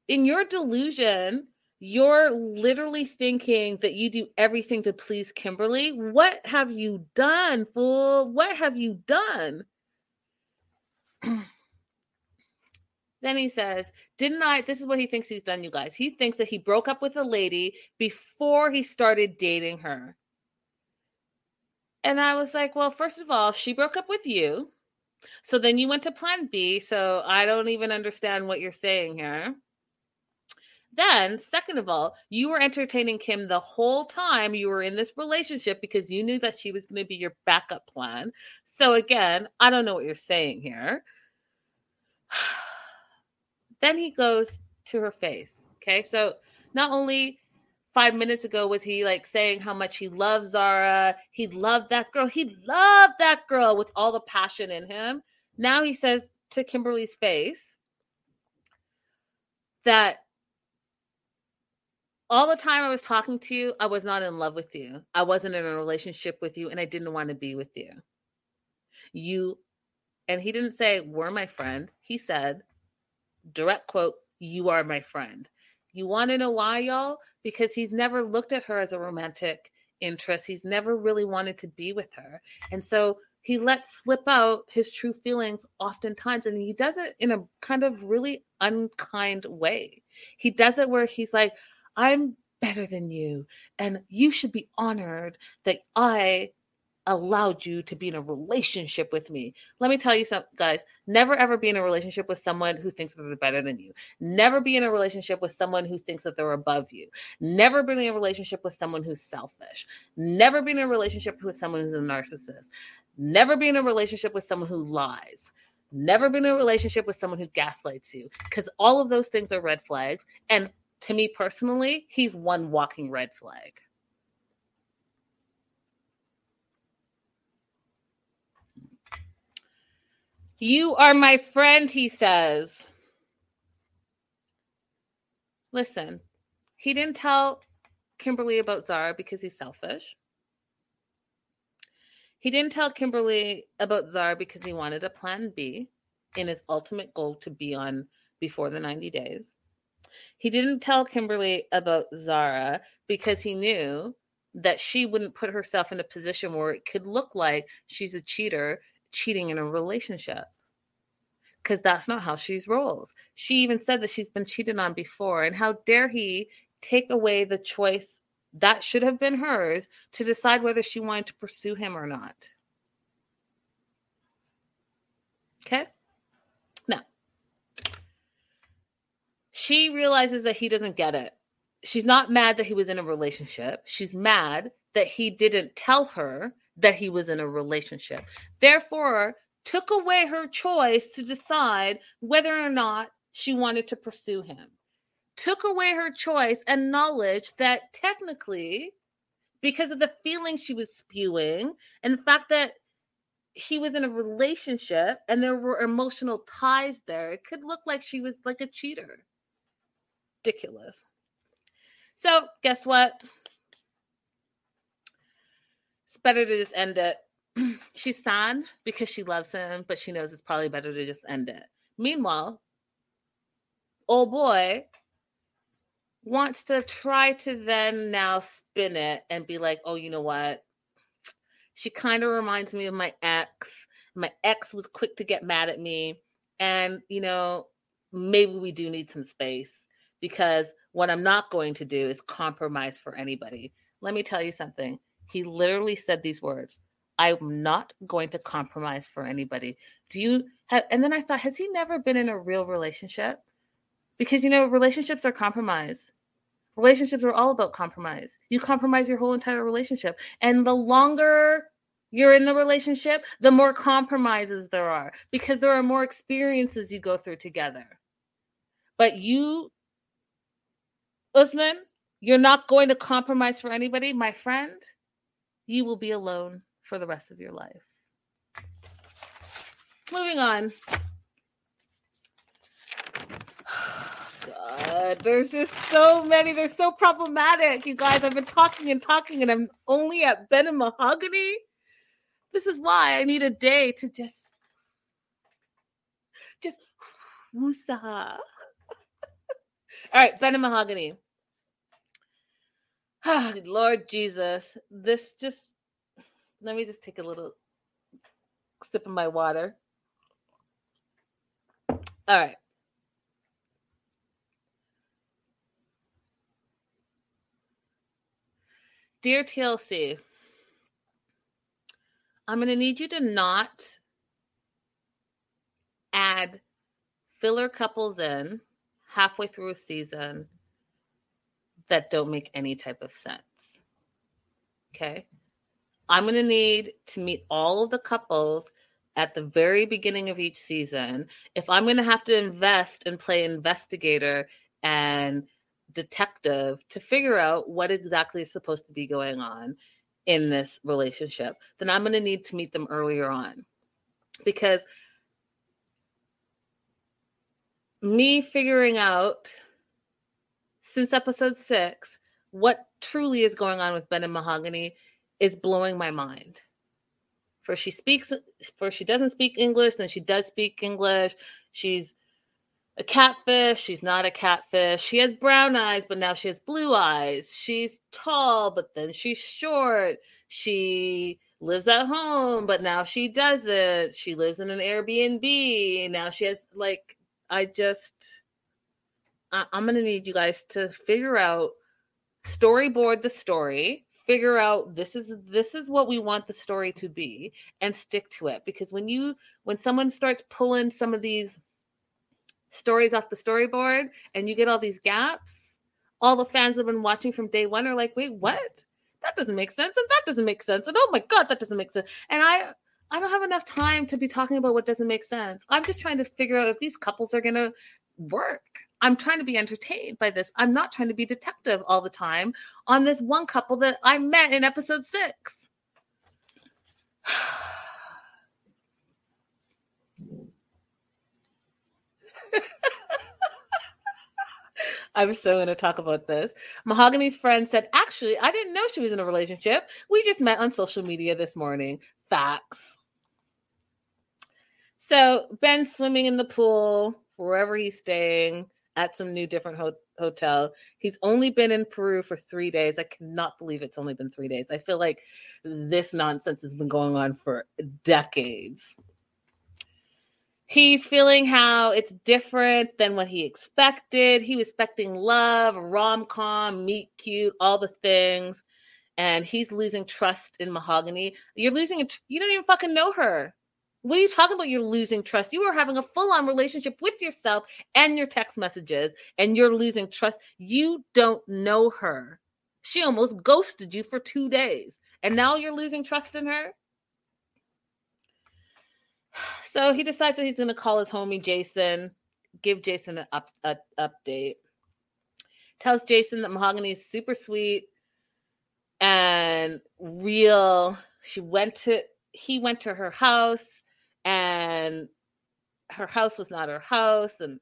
In your delusion, you're literally thinking that you do everything to please Kimberly. What have you done, fool? What have you done? Then he says, didn't I? This is what he thinks he's done, you guys. He thinks that he broke up with a lady before he started dating her. And I was like, well, first of all, she broke up with you. So then you went to plan B. So I don't even understand what you're saying here. Then, second of all, you were entertaining Kim the whole time you were in this relationship because you knew that she was going to be your backup plan. So again, I don't know what you're saying here. Then he goes to her face. Okay, so not only 5 minutes ago was he like saying how much he loves Zara. He loved that girl. He loved that girl with all the passion in him. Now he says to Kimberly's face that, all the time I was talking to you, I was not in love with you. I wasn't in a relationship with you, and I didn't want to be with you. And he didn't say, were my friend. He said, direct quote, you are my friend. You want to know why, y'all? Because he's never looked at her as a romantic interest. He's never really wanted to be with her. And so he lets slip out his true feelings oftentimes, and he does it in a kind of really unkind way. He does it where he's like, I'm better than you, and you should be honored that I allowed you to be in a relationship with me. Let me tell you something, guys. Never, ever be in a relationship with someone who thinks that they're better than you. Never be in a relationship with someone who thinks that they're above you. Never be in a relationship with someone who's selfish. Never be in a relationship with someone who's a narcissist. Never be in a relationship with someone who lies. Never be in a relationship with someone who gaslights you, because all of those things are red flags, and to me personally, he's one walking red flag. You are my friend, he says. Listen, he didn't tell Kimberly about Zara because he's selfish. He didn't tell Kimberly about Zara because he wanted a plan B in his ultimate goal to be on before the 90 days. He didn't tell Kimberly about Zara because he knew that she wouldn't put herself in a position where it could look like she's a cheater cheating in a relationship, because that's not how she rolls. She even said that she's been cheated on before, and how dare he take away the choice that should have been hers to decide whether she wanted to pursue him or not. Okay? She realizes that he doesn't get it. She's not mad that he was in a relationship. She's mad that he didn't tell her that he was in a relationship. Therefore, took away her choice to decide whether or not she wanted to pursue him. Took away her choice and knowledge that technically because of the feeling she was spewing and the fact that he was in a relationship and there were emotional ties there. It could look like she was like a cheater. Ridiculous. So guess what? It's better to just end it. She's sad because she loves him, but she knows it's probably better to just end it. Meanwhile, old boy wants to try to then now spin it and be like, oh, you know what? She kind of reminds me of my ex. My ex was quick to get mad at me. And, you know, maybe we do need some space because what I'm not going to do is compromise for anybody. Let me tell you something. He literally said these words. I'm not going to compromise for anybody. Do you have, and then I thought, has he never been in a real relationship? Because, you know, relationships are compromise. Relationships are all about compromise. You compromise your whole entire relationship. And the longer you're in the relationship, the more compromises there are because there are more experiences you go through together. But you, Usman, you're not going to compromise for anybody, my friend. You will be alone for the rest of your life. Moving on. God, there's just so many. They're so problematic, you guys. I've been talking and talking, and I'm only at Ben and Mahogany. This is why I need a day to just woosah. All right, Ben and Mahogany. Oh, Lord Jesus, this just. Let me just take a little sip of my water. All right. Dear TLC, I'm going to need you to not add filler couples in halfway through a season that don't make any type of sense. Okay? I'm going to need to meet all of the couples at the very beginning of each season. If I'm going to have to invest and play investigator and detective to figure out what exactly is supposed to be going on in this relationship, then I'm going to need to meet them earlier on. Because me figuring out since episode 6 what truly is going on with Ben and Mahogany is blowing my mind. She doesn't speak English, then she does speak English. She's a catfish. She's not a catfish. She has brown eyes, but now she has blue eyes. She's tall, but then she's short. She lives at home, but now she doesn't. She lives in an Airbnb. And now she has, like, I'm going to need you guys to figure out, storyboard the story. Figure out this is what we want the story to be and stick to it. Because when someone starts pulling some of these stories off the storyboard and you get all these gaps, all the fans that have been watching from day one are like, wait, what? That doesn't make sense. And that doesn't make sense. And oh my God, that doesn't make sense. And I don't have enough time to be talking about what doesn't make sense. I'm just trying to figure out if these couples are going to work. I'm trying to be entertained by this. I'm not trying to be detective all the time on this one couple that I met in episode 6. I'm so going to talk about this. Mahogany's friend said, actually, I didn't know she was in a relationship. We just met on social media this morning. Facts. So Ben's swimming in the pool, wherever he's staying, at some new different hotel. He's only been in Peru for 3 days. I cannot believe it's only been 3 days. I feel like this nonsense has been going on for decades. He's feeling how it's different than what he expected. He was expecting love, rom-com, meet cute, all the things. And he's losing trust in Mahogany. You don't even fucking know her. What are you talking about? You're losing trust. You are having a full-on relationship with yourself and your text messages, and you're losing trust. You don't know her. She almost ghosted you for 2 days, and now you're losing trust in her? So he decides that he's going to call his homie Jason, give Jason an update. Tells Jason that Mahogany is super sweet, and and real. He went to her house, and her house was not her house, and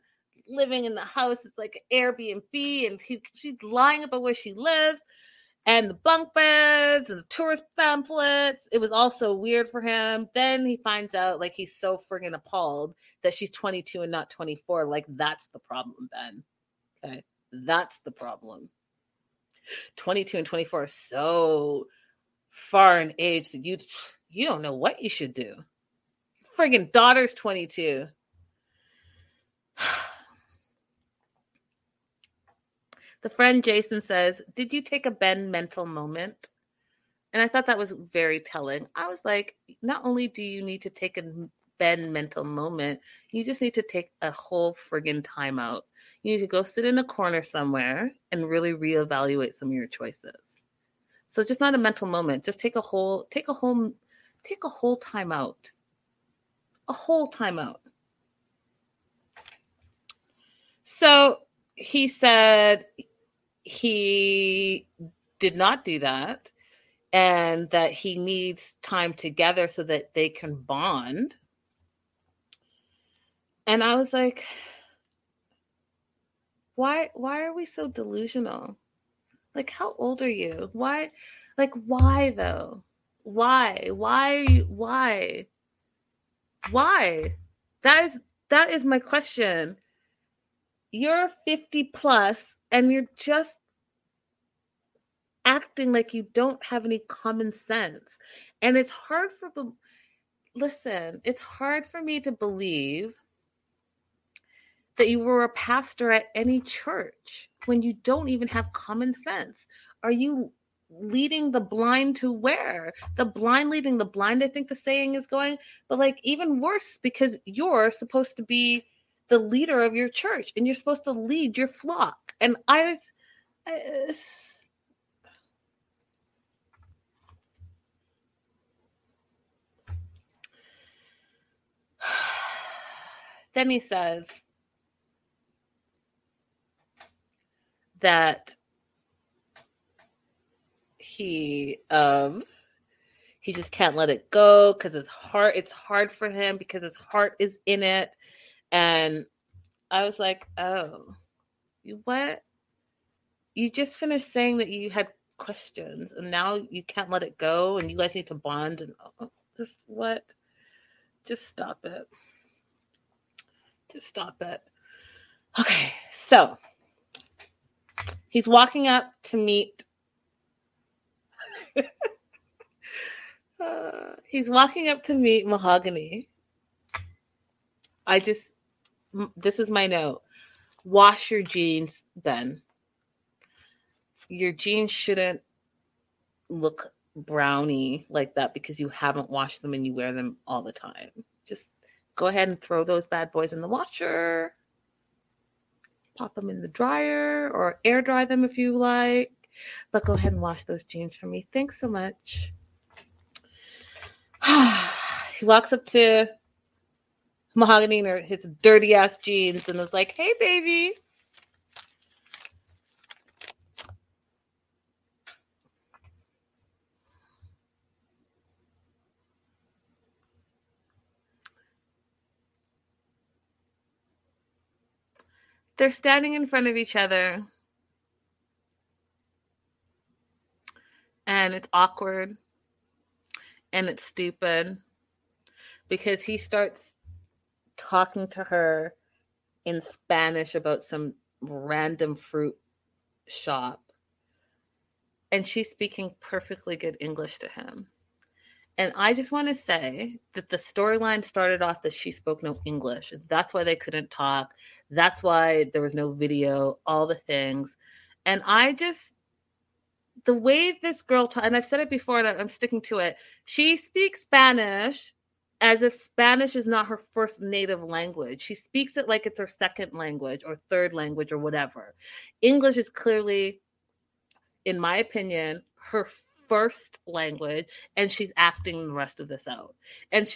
living in the house, it's like an Airbnb, and she's lying about where she lives, and the bunk beds, and the tourist pamphlets. It was all so weird for him. Then he finds out, like, he's so friggin' appalled that she's 22 and not 24. Like, that's the problem, Ben. Okay? That's the problem. 22 and 24 are so far in age that you don't know what you should do. Your friggin' daughter's 22. The friend Jason says, did you take a Ben mental moment? And I thought that was very telling. I was like, not only do you need to take a Ben mental moment, you just need to take a whole friggin' time out. You need to go sit in a corner somewhere and really reevaluate some of your choices. So just not a mental moment. Just take a whole time out. A whole time out. So he said he did not do that, and that he needs time together so that they can bond. And I was like, why are we so delusional? Like, how old are you? Why? Like, why though? Why? That is my question. You're 50 plus and you're just acting like you don't have any common sense. And it's hard for me to believe that you were a pastor at any church when you don't even have common sense. Are you leading the blind to where? The blind leading the blind, I think the saying is going. But like even worse, because you're supposed to be the leader of your church and you're supposed to lead your flock. And then he says that he just can't let it go because it's hard for him because his heart is in it. And I was like, oh, what? You just finished saying that you had questions and now you can't let it go and you guys need to bond and just what? Just stop it. Just stop it. Okay, so he's walking up to meet Mahogany. This is my note. Wash your jeans, Ben. Your jeans shouldn't look browny like that because you haven't washed them and you wear them all the time. Just go ahead and throw those bad boys in the washer. Pop them in the dryer or air dry them if you like. But go ahead and wash those jeans for me. Thanks so much. He walks up to Mahogany or his dirty ass jeans and is like, hey, baby. They're standing in front of each other. And it's awkward. And it's stupid. Because he starts talking to her in Spanish about some random fruit shop. And she's speaking perfectly good English to him. And I just want to say that the storyline started off that she spoke no English. That's why they couldn't talk. That's why there was no video, all the things. And the way this girl talks, and I've said it before and I'm sticking to it, she speaks Spanish as if Spanish is not her first native language. She speaks it like it's her second language or third language or whatever. English is clearly, in my opinion, her first language, and she's acting the rest of this out. And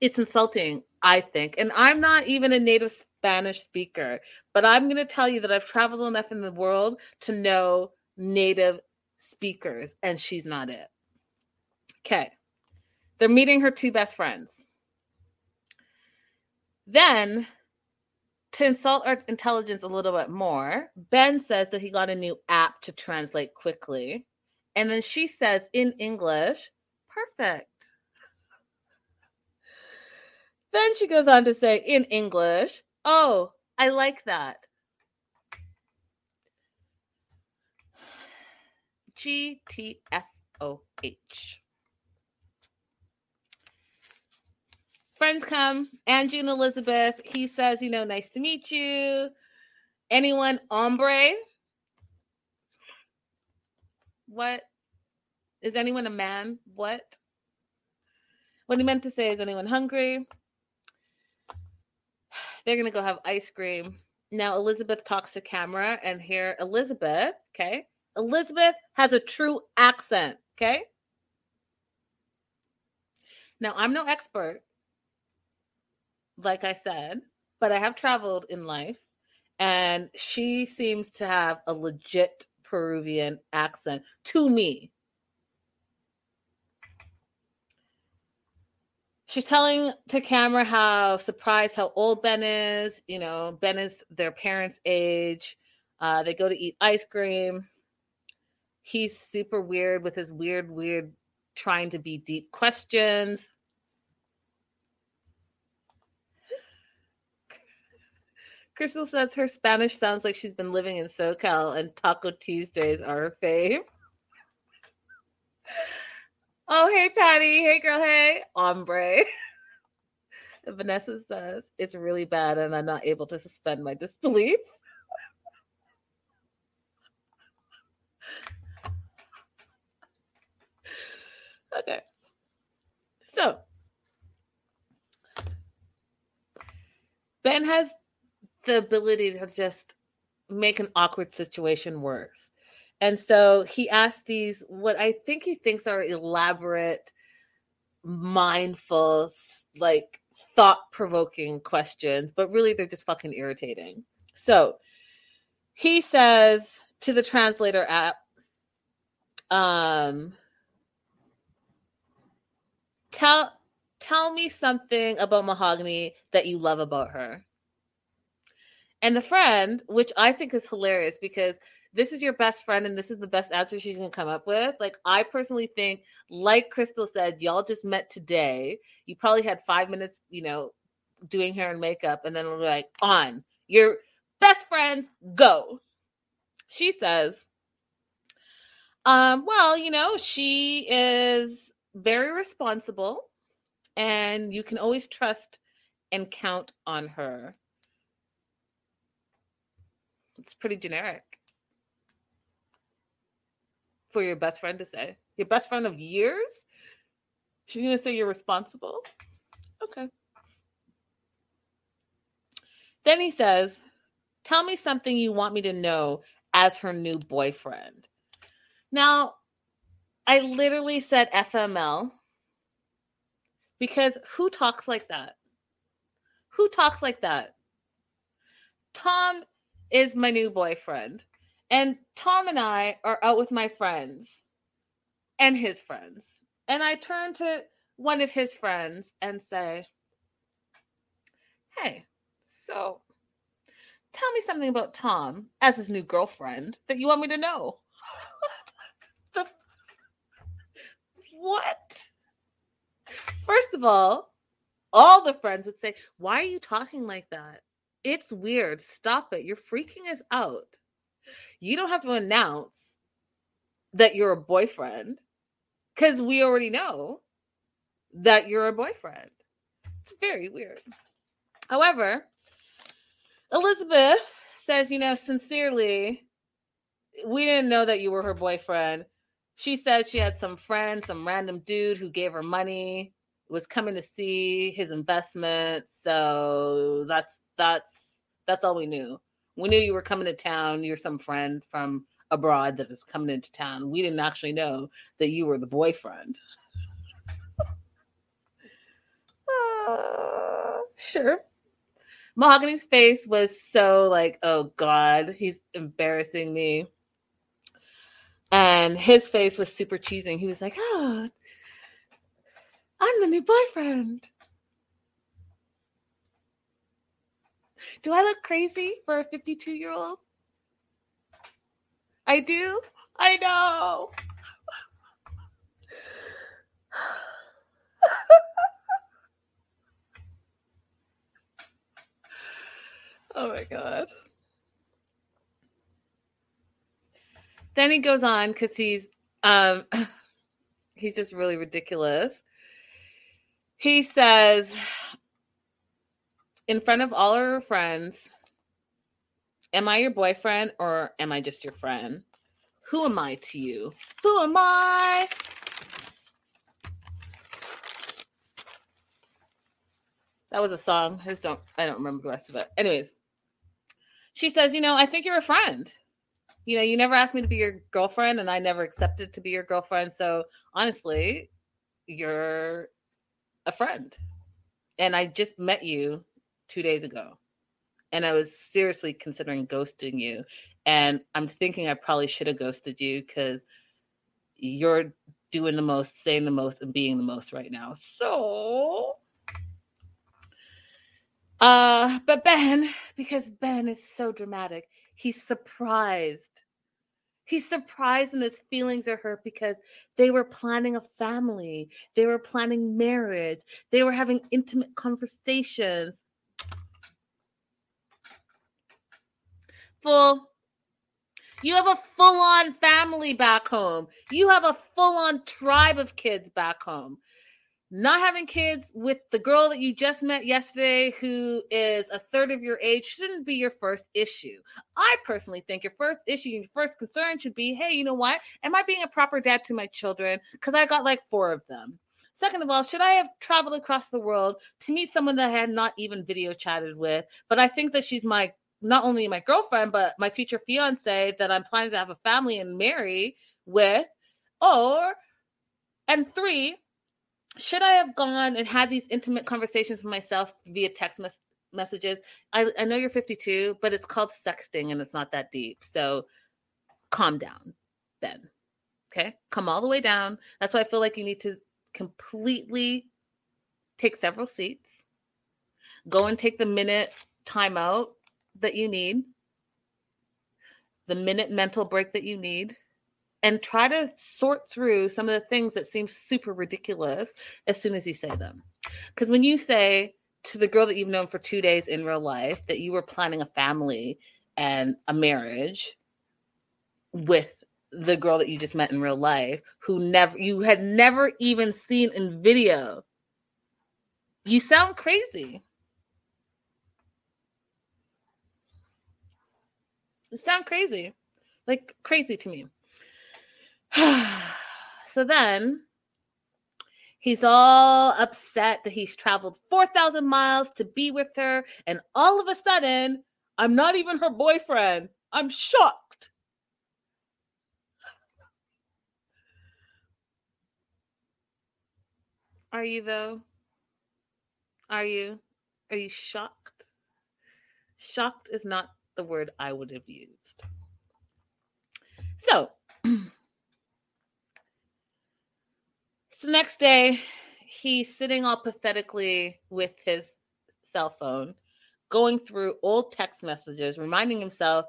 it's insulting, I think. And I'm not even a native Spanish speaker, but I'm going to tell you that I've traveled enough in the world to know native speakers, and she's not it. Okay. They're meeting her two best friends. Then, to insult our intelligence a little bit more, Ben says that he got a new app to translate quickly. And then she says in English, perfect. Then she goes on to say in English, oh, I like that. GTFOH. Friends come, Angie and Elizabeth. He says, you know, nice to meet you. Anyone, hombre? What? Is anyone a man? What? What he meant to say is, anyone hungry? They're going to go have ice cream. Now, Elizabeth talks to camera, and here, Elizabeth, okay? Elizabeth has a true accent, okay? Now, I'm no expert, like I said, but I have traveled in life, and she seems to have a legit Peruvian accent to me. She's telling to camera how surprised how old Ben is. You know, Ben is their parents' age. They go to eat ice cream. He's super weird with his weird trying to be deep questions. Crystal says her Spanish sounds like she's been living in SoCal and Taco Tuesdays are her fave. Oh, hey, Patty. Hey, girl. Hey, hombre. Vanessa says it's really bad and I'm not able to suspend my disbelief. Okay. So, Ben has the ability to just make an awkward situation worse. And so he asks these, what I think he thinks are elaborate, mindful, like thought-provoking questions, but really they're just fucking irritating. So he says to the translator app, tell me something about Mahogany that you love about her. And the friend, which I think is hilarious because this is your best friend and this is the best answer she's going to come up with. Like, I personally think, like Crystal said, y'all just met today. You probably had 5 minutes, you know, doing hair and makeup. And then we're like, on. Your best friends, go. She says, well, you know, she is very responsible and you can always trust and count on her. It's pretty generic for your best friend to say. Your best friend of years? She's going to say you're responsible? Okay. Then he says, tell me something you want me to know as her new boyfriend. Now, I literally said FML because who talks like that? Who talks like that? Tom is my new boyfriend. And Tom and I are out with my friends and his friends. And I turn to one of his friends and say, hey, so tell me something about Tom as his new girlfriend that you want me to know. What? First of all the friends would say, why are you talking like that? It's weird. Stop it. You're freaking us out. You don't have to announce that you're a boyfriend because we already know that you're a boyfriend. It's very weird. However, Elizabeth says, you know, sincerely, we didn't know that you were her boyfriend. She said she had some friend, some random dude who gave her money, was coming to see his investment. So that's all we knew. We knew you were coming to town. You're some friend from abroad that is coming into town. We didn't actually know that you were the boyfriend. Sure. Mahogany's face was so like, oh God, he's embarrassing me. And his face was super cheesy. He was like, oh, I'm the new boyfriend. Do I look crazy for a 52-year-old? I do? I know. Oh, my God. Then he goes on because he's just really ridiculous. He says, in front of all her friends, am I your boyfriend or am I just your friend? Who am I to you? Who am I? That was a song. I don't remember the rest of it. Anyways, she says, you know, I think you're a friend. You know, you never asked me to be your girlfriend and I never accepted to be your girlfriend. So honestly, you're a friend. And I just met you 2 days ago. And I was seriously considering ghosting you. And I'm thinking I probably should have ghosted you because you're doing the most, saying the most, and being the most right now. So, but Ben, because Ben is so dramatic, he's surprised. He's surprised and his feelings are hurt because they were planning a family. They were planning marriage. They were having intimate conversations. You have a full-on family back home. You have a full-on tribe of kids back home. Not having kids with the girl that you just met yesterday who is a third of your age shouldn't be your first issue. I personally think your first issue and your first concern should be, hey, you know what? Am I being a proper dad to my children? Because I got like 4 of them. Second of all, should I have traveled across the world to meet someone that I had not even video chatted with? But I think that she's not only my girlfriend, but my future fiance that I'm planning to have a family and marry with. And 3, should I have gone and had these intimate conversations with myself via text messages? I know you're 52, but it's called sexting and it's not that deep. So calm down, Ben. Okay? Come all the way down. That's why I feel like you need to completely take several seats. Go and take the minute time out that you need. The minute mental break that you need. And try to sort through some of the things that seem super ridiculous as soon as you say them. Because when you say to the girl that you've known for 2 days in real life that you were planning a family and a marriage with the girl that you just met in real life, who you had never even seen in video, you sound crazy. You sound crazy. Like crazy to me. So then he's all upset that he's traveled 4,000 miles to be with her. And all of a sudden, I'm not even her boyfriend. I'm shocked. Are you though? Are you shocked? Shocked is not the word I would have used. So the next day, he's sitting all pathetically with his cell phone, going through old text messages, reminding himself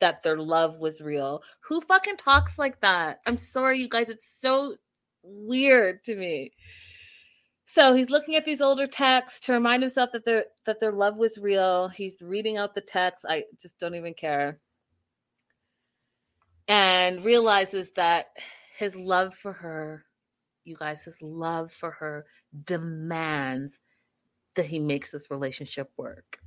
that their love was real. Who fucking talks like that? I'm sorry, you guys. It's so weird to me. So he's looking at these older texts to remind himself that their love was real. He's reading out the text. I just don't even care. And realizes that his love for her, you guys, his love for her demands that he makes this relationship work.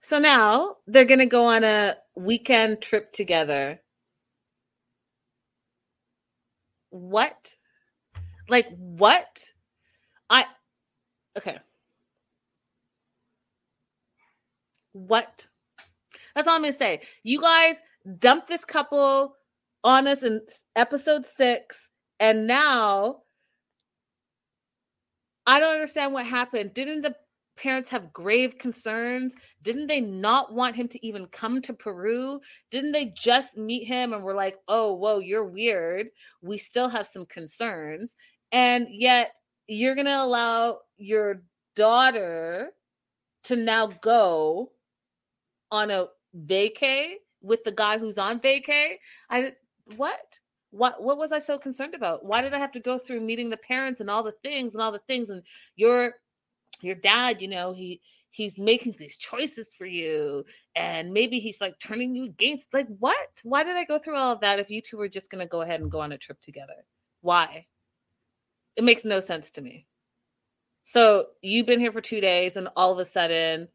So now they're going to go on a weekend trip together. What? Like what? Okay. What? That's all I'm going to say. You guys dump this couple on us in episode 6. And now I don't understand what happened. Didn't the parents have grave concerns? Didn't they not want him to even come to Peru? Didn't they just meet him and were like, oh, whoa, you're weird. We still have some concerns. And yet you're going to allow your daughter to now go on a vacay with the guy who's on vacay? What was I so concerned about? Why did I have to go through meeting the parents and all the things? And your dad, you know, he's making these choices for you, and maybe he's like turning you against. Like, what? Why did I go through all of that if you two were just going to go ahead and go on a trip together? Why? It makes no sense to me. So you've been here for 2 days, and all of a sudden,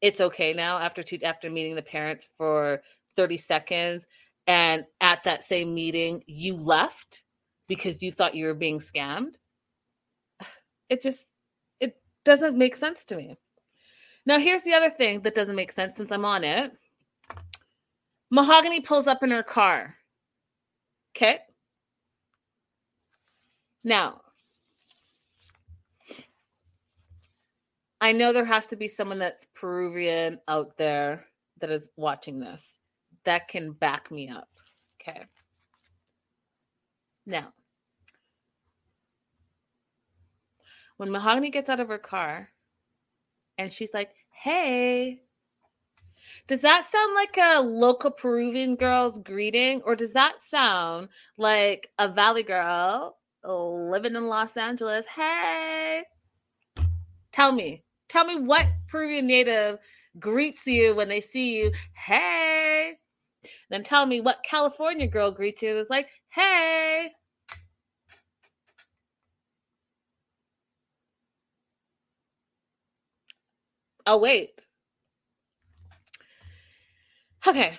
it's okay now after meeting the parents for 30 seconds. And at that same meeting, you left because you thought you were being scammed. It doesn't make sense to me. Now, here's the other thing that doesn't make sense since I'm on it. Mahogany pulls up in her car. Okay. Now, I know there has to be someone that's Peruvian out there that is watching this that can back me up. Okay. Now, when Mahogany gets out of her car and she's like, hey, does that sound like a local Peruvian girl's greeting? Or does that sound like a valley girl living in Los Angeles? Hey, tell me what Peruvian native greets you when they see you. Hey. Then tell me what California girl greets you. It's like, hey. Oh, wait. Okay.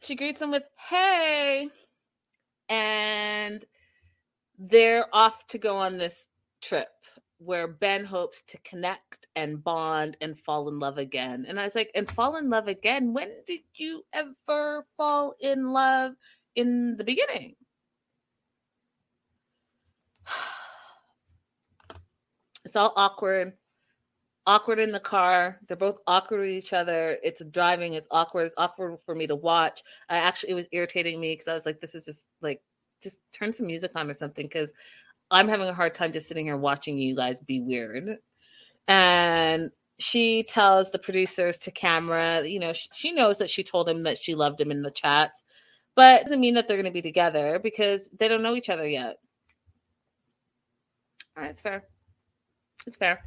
She greets him with, hey. And they're off to go on this trip where Ben hopes to connect and bond and fall in love again. And I was like, and fall in love again? When did you ever fall in love in the beginning? It's all awkward. Awkward in the car. They're both awkward with each other. It's driving. It's awkward. It's awkward for me to watch. It was irritating me because I was like, this is just like, just turn some music on or something, because I'm having a hard time just sitting here watching you guys be weird. And she tells the producers to camera, you know, she knows that she told him that she loved him in the chats, but it doesn't mean that they're going to be together because they don't know each other yet. All right, it's fair. It's fair.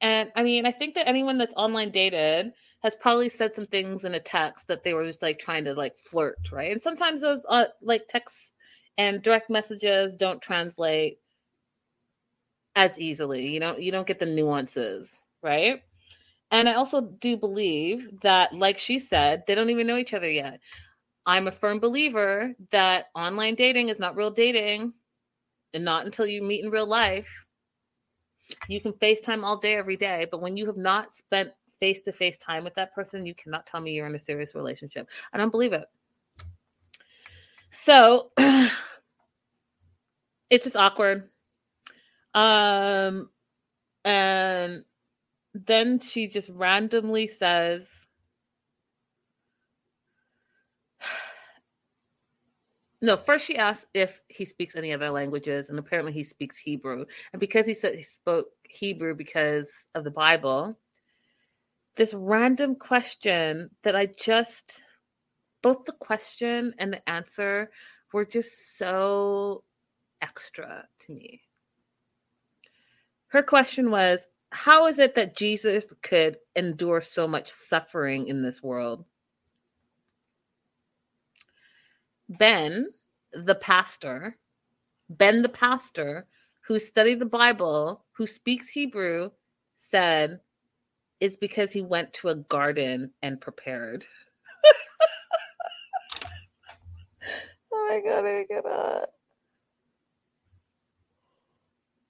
And I mean, I think that anyone that's online dated has probably said some things in a text that they were just like trying to like flirt, right? And sometimes those like texts and direct messages don't translate as easily. You don't get the nuances, right? And I also do believe that, like she said, they don't even know each other yet. I'm a firm believer that online dating is not real dating, and not until you meet in real life. You can FaceTime all day, every day, but when you have not spent face-to-face time with that person, you cannot tell me you're in a serious relationship. I don't believe it. So it's just awkward. And then she just randomly says, no, first she asks if he speaks any other languages, and apparently he speaks Hebrew. And because he said he spoke Hebrew because of the Bible, this random question that both the question and the answer were just so extra to me. Her question was, how is it that Jesus could endure so much suffering in this world? Ben, the pastor, who studied the Bible, who speaks Hebrew, said, it's because he went to a garden and prepared. Oh my God, I cannot.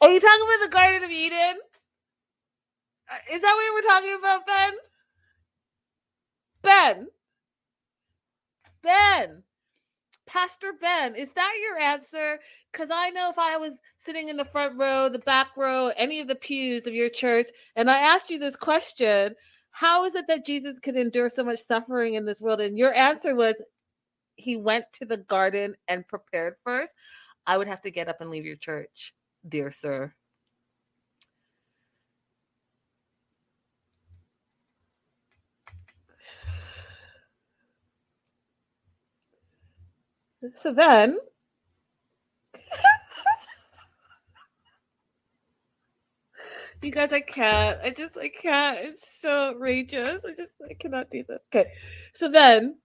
Are you talking about the Garden of Eden? Is that what you were talking about, Ben? Ben! Ben! Pastor Ben, is that your answer? Because I know if I was sitting in the front row, the back row, any of the pews of your church, and I asked you this question, how is it that Jesus could endure so much suffering in this world? And your answer was, he went to the garden and prepared first. I would have to get up and leave your church, dear sir. So then, you guys, I can't. I can't. It's so outrageous. I cannot do this. Okay. So then,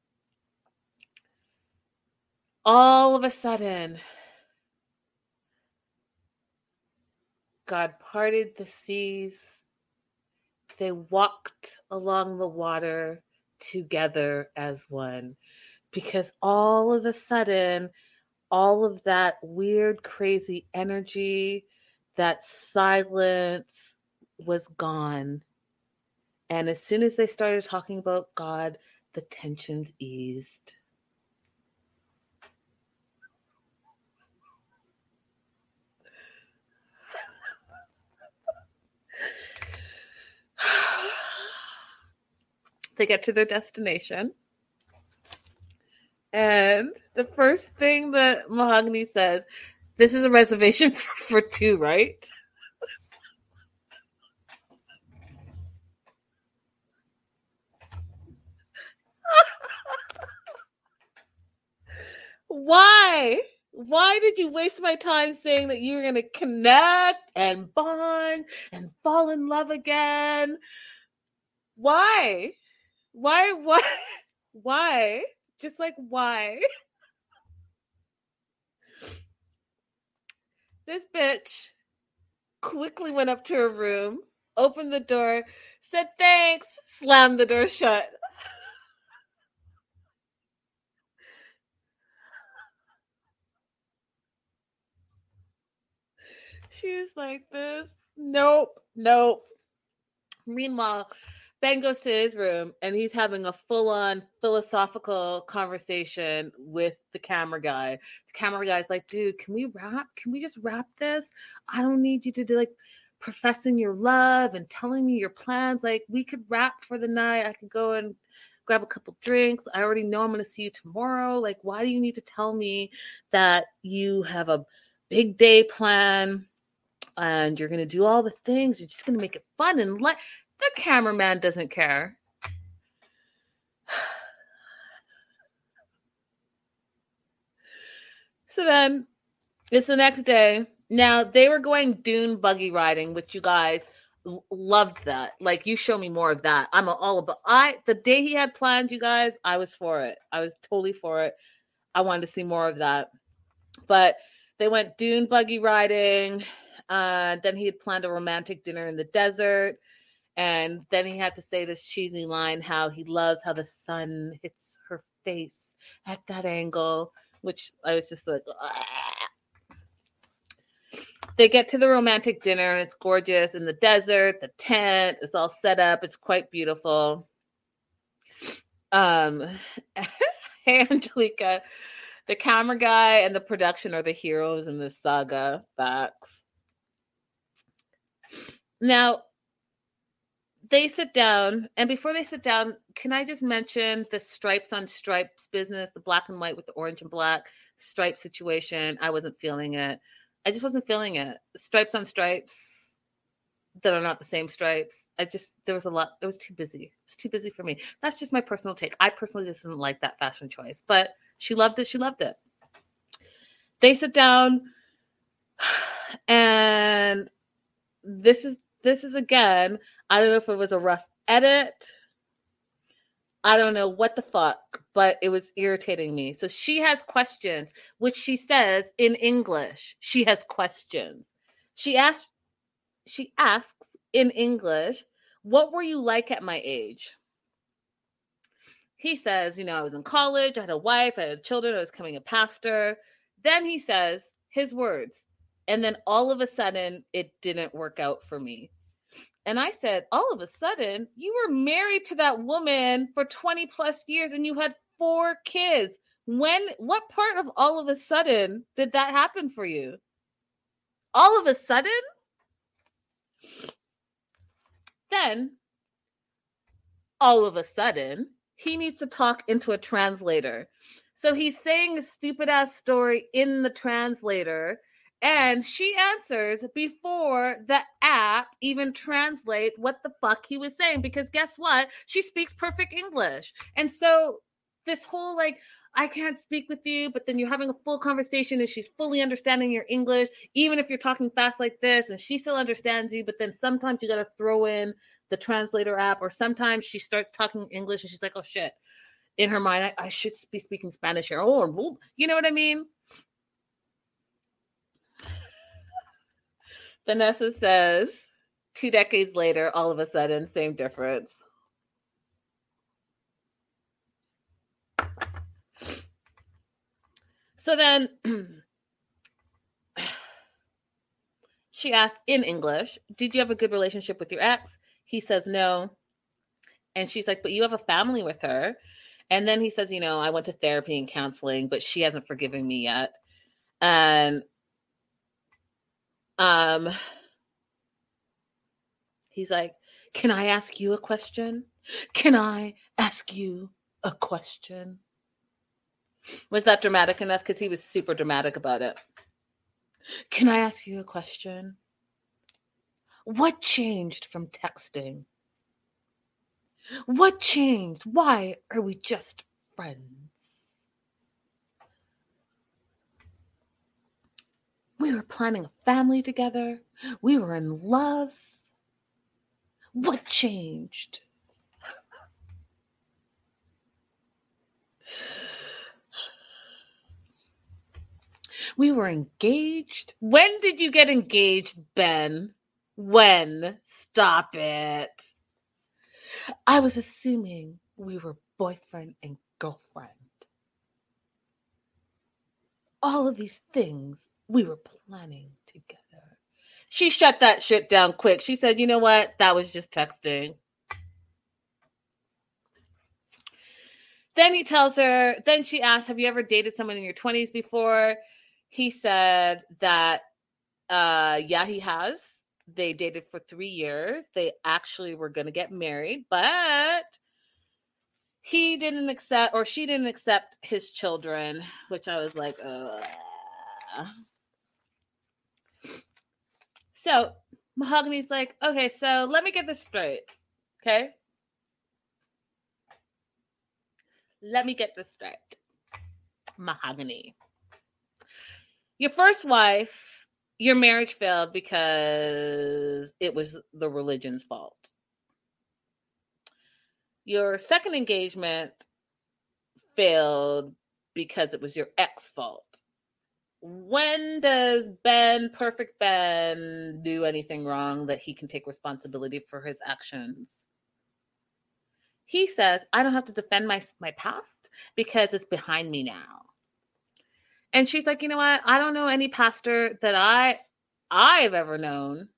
all of a sudden, God parted the seas. They walked along the water together as one. Because all of a sudden, all of that weird, crazy energy, that silence was gone. And as soon as they started talking about God, the tensions eased. They get to their destination. And the first thing that Mahogany says, this is a reservation for two, right? Why? Why did you waste my time saying that you were going to connect and bond and fall in love again? Why? Why? Why? Just like, why? This bitch quickly went up to her room, opened the door, said thanks, slammed the door shut. She was like this. Nope. Meanwhile, Ben goes to his room and he's having a full-on philosophical conversation with the camera guy. The camera guy's like, dude, can we wrap? Can we just wrap this? I don't need you to do like professing your love and telling me your plans. Like, we could wrap for the night. I could go and grab a couple drinks. I already know I'm going to see you tomorrow. Like, why do you need to tell me that you have a big day plan and you're going to do all the things? You're just going to make it fun and light. The cameraman doesn't care. So then, it's the next day. Now, they were going dune buggy riding, which you guys loved that. Like, you show me more of that. I'm all about the day he had planned, you guys, I was for it. I was totally for it. I wanted to see more of that. But they went dune buggy riding. Then he had planned a romantic dinner in the desert. And then he had to say this cheesy line, how he loves how the sun hits her face at that angle, which I was just like, ah. They get to the romantic dinner and it's gorgeous in the desert, the tent, it's all set up. It's quite beautiful. Hey, Angelica, the camera guy and the production are the heroes in this saga. Facts. Now, they sit down, and before they sit down, can I just mention the stripes on stripes business, the black and white with the orange and black stripe situation? I wasn't feeling it. I just wasn't feeling it. Stripes on stripes that are not the same stripes. There was a lot. It was too busy. It's too busy for me. That's just my personal take. I personally just didn't like that fashion choice, but she loved it. She loved it. They sit down, and this is again, I don't know if it was a rough edit. I don't know what the fuck, but it was irritating me. So she has questions, which she says in English. She has questions. She asks in English, what were you like at my age? He says, I was in college. I had a wife. I had children. I was becoming a pastor. Then he says his words. And then all of a sudden, it didn't work out for me. And I said, all of a sudden, you were married to that woman for 20 plus years and you had 4 kids. what part of all of a sudden did that happen for you? All of a sudden? Then, all of a sudden, he needs to talk into a translator. So he's saying a stupid ass story in the translator, and she answers before the app even translate what the fuck he was saying, because guess what? She speaks perfect English. And so this whole like, I can't speak with you, but then you're having a full conversation and she's fully understanding your English, even if you're talking fast like this, and she still understands you, but then sometimes you got to throw in the translator app, or sometimes she starts talking English and she's like, oh shit, in her mind, I should be speaking Spanish here. Oh, you know what I mean? Vanessa says, 2 decades later, all of a sudden, same difference. So then she asked in English, did you have a good relationship with your ex? He says no. And she's like, but you have a family with her. And then he says, you know, I went to therapy and counseling, but she hasn't forgiven me yet. And he's like, can I ask you a question? Can I ask you a question? Was that dramatic enough? Because he was super dramatic about it. Can I ask you a question? What changed from texting? What changed? Why are we just friends? We were planning a family together. We were in love. What changed? We were engaged. When did you get engaged, Ben? When? Stop it. I was assuming we were boyfriend and girlfriend. All of these things we were planning together. She shut that shit down quick. She said, you know what? That was just texting. Then he tells her, then she asks, have you ever dated someone in your 20s before? He said that, yeah, he has. They dated for 3 years. They actually were going to get married, but he didn't accept, or she didn't accept his children, which I was like, So Mahogany's like, okay, so let me get this straight. Okay. Let me get this straight. Mahogany. Your first wife, your marriage failed because it was the religion's fault. Your second engagement failed because it was your ex's fault. When does Ben, Perfect Ben, do anything wrong that he can take responsibility for his actions? He says, I don't have to defend my past because it's behind me now. And she's like, you know what? I don't know any pastor that I've ever known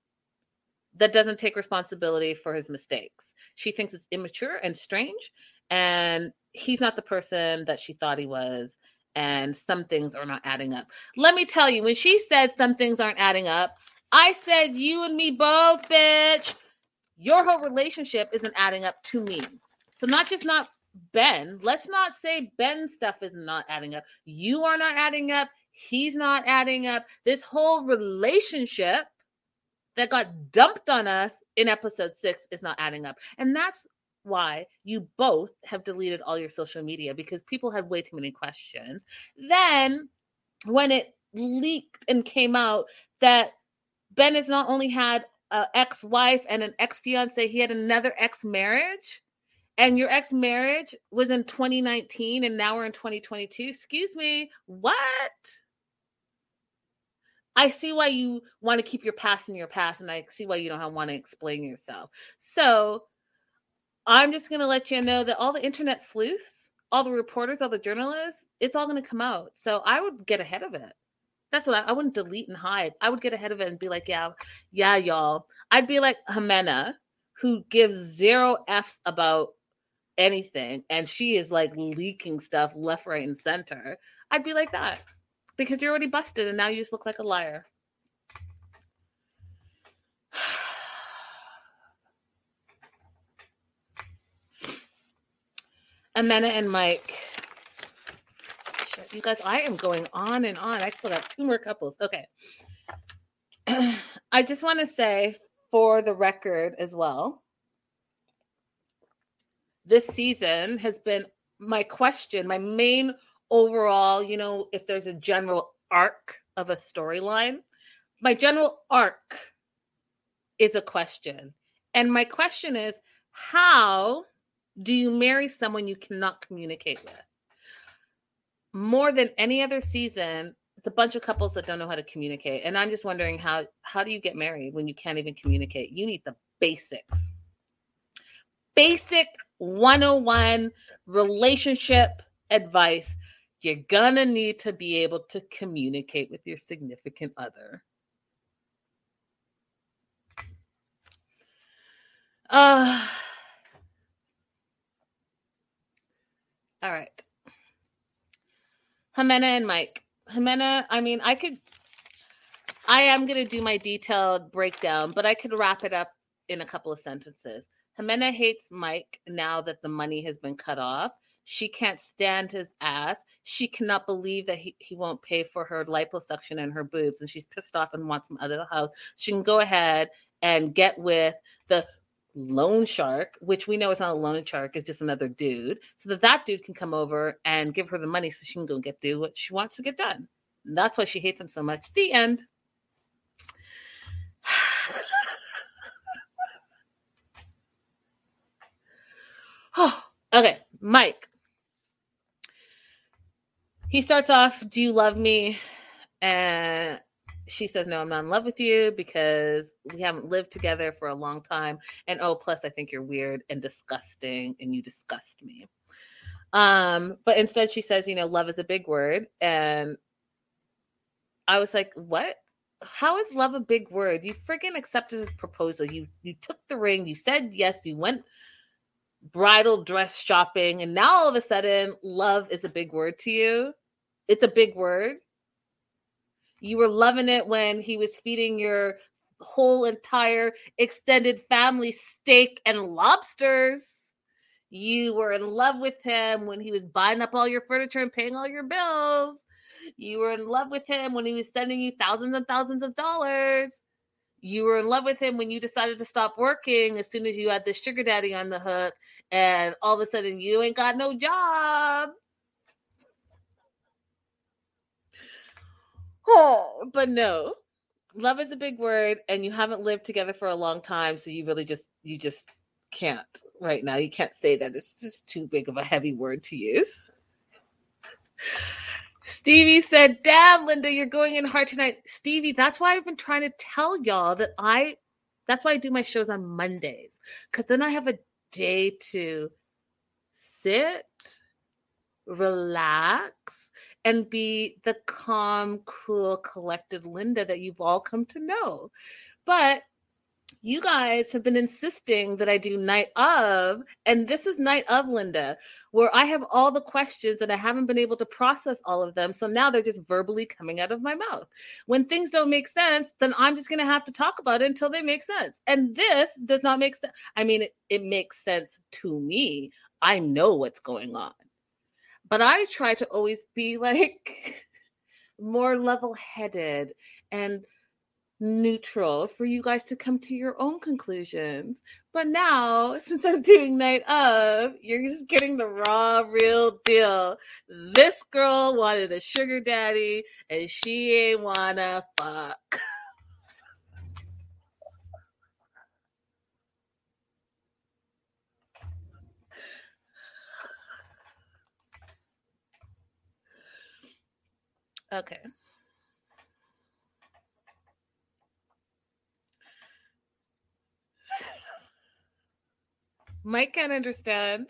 that doesn't take responsibility for his mistakes. She thinks it's immature and strange, and he's not the person that she thought he was, and some things are not adding up. Let me tell you, when she said some things aren't adding up, I said, you and me both, bitch. Your whole relationship isn't adding up to me. So not just not Ben, let's not say Ben's stuff is not adding up. You are not adding up. He's not adding up. This whole relationship that got dumped on us in episode 6 is not adding up. And that's why you both have deleted all your social media, because people had way too many questions. Then when it leaked and came out that Ben has not only had an ex-wife and an ex-fiance, he had another ex-marriage. And your ex-marriage was in 2019, and now we're in 2022. Excuse me, what? I see why you want to keep your past in your past, and I see why you don't want to explain yourself. So I'm just going to let you know that all the internet sleuths, all the reporters, all the journalists, it's all going to come out. So I would get ahead of it. That's what I wouldn't delete and hide. I would get ahead of it and be like, yeah, y'all. I'd be like Jimena, who gives zero F's about anything, and she is like leaking stuff left, right, and center, I'd be like that, because you're already busted and now you just look like a liar. Amena and Mike. Shit, you guys, I am going on and on. I still got two more couples. Okay. I just want to say for the record as well, this season has been my question, my main overall, you know, if there's a general arc of a storyline, my general arc is a question. And my question is, how do you marry someone you cannot communicate with? More than any other season, it's a bunch of couples that don't know how to communicate. And I'm just wondering, how do you get married when you can't even communicate? You need the basics. Basic 101 relationship advice. You're going to need to be able to communicate with your significant other. All right. Jimena and Mike. Jimena, I mean, I am going to do my detailed breakdown, but I could wrap it up in a couple of sentences. Jimena hates Mike now that the money has been cut off. She can't stand his ass. She cannot believe that he won't pay for her liposuction and her boobs, and she's pissed off and wants him out of the house. She can go ahead and get with the loan shark, which we know is not a loan shark, it's just another dude, so that dude can come over and give her the money so she can go get do what she wants to get done. And that's why she hates him so much. The end. Oh, okay, Mike. He starts off, do you love me? And she says, no, I'm not in love with you because we haven't lived together for a long time. And oh, plus I think you're weird and disgusting and you disgust me. But instead she says, you know, love is a big word. And I was like, what? How is love a big word? You freaking accepted his proposal. You took the ring. You said yes. You went bridal dress shopping. And now all of a sudden, love is a big word to you. It's a big word. You were loving it when he was feeding your whole entire extended family steak and lobsters. You were in love with him when he was buying up all your furniture and paying all your bills. You were in love with him when he was sending you thousands and thousands of dollars. You were in love with him when you decided to stop working as soon as you had the sugar daddy on the hook, and all of a sudden you ain't got no job. Oh, but no, love is a big word, and you haven't lived together for a long time, so you really just can't right now. You can't say that. It's just too big of a heavy word to use. Stevie said, damn, Linda, you're going in hard tonight. Stevie, that's why I've been trying to tell y'all that that's why I do my shows on Mondays, because then I have a day to sit, relax, and be the calm, cool, collected Linda that you've all come to know. But you guys have been insisting that I do night of, and this is night of Linda, where I have all the questions and I haven't been able to process all of them. So now they're just verbally coming out of my mouth. When things don't make sense, then I'm just going to have to talk about it until they make sense. And this does not make sense. I mean, it makes sense to me. I know what's going on. But I try to always be like more level-headed and neutral for you guys to come to your own conclusions. But now, since I'm doing night of, you're just getting the raw, real deal. This girl wanted a sugar daddy and she ain't wanna fuck. Okay. Mike can't understand.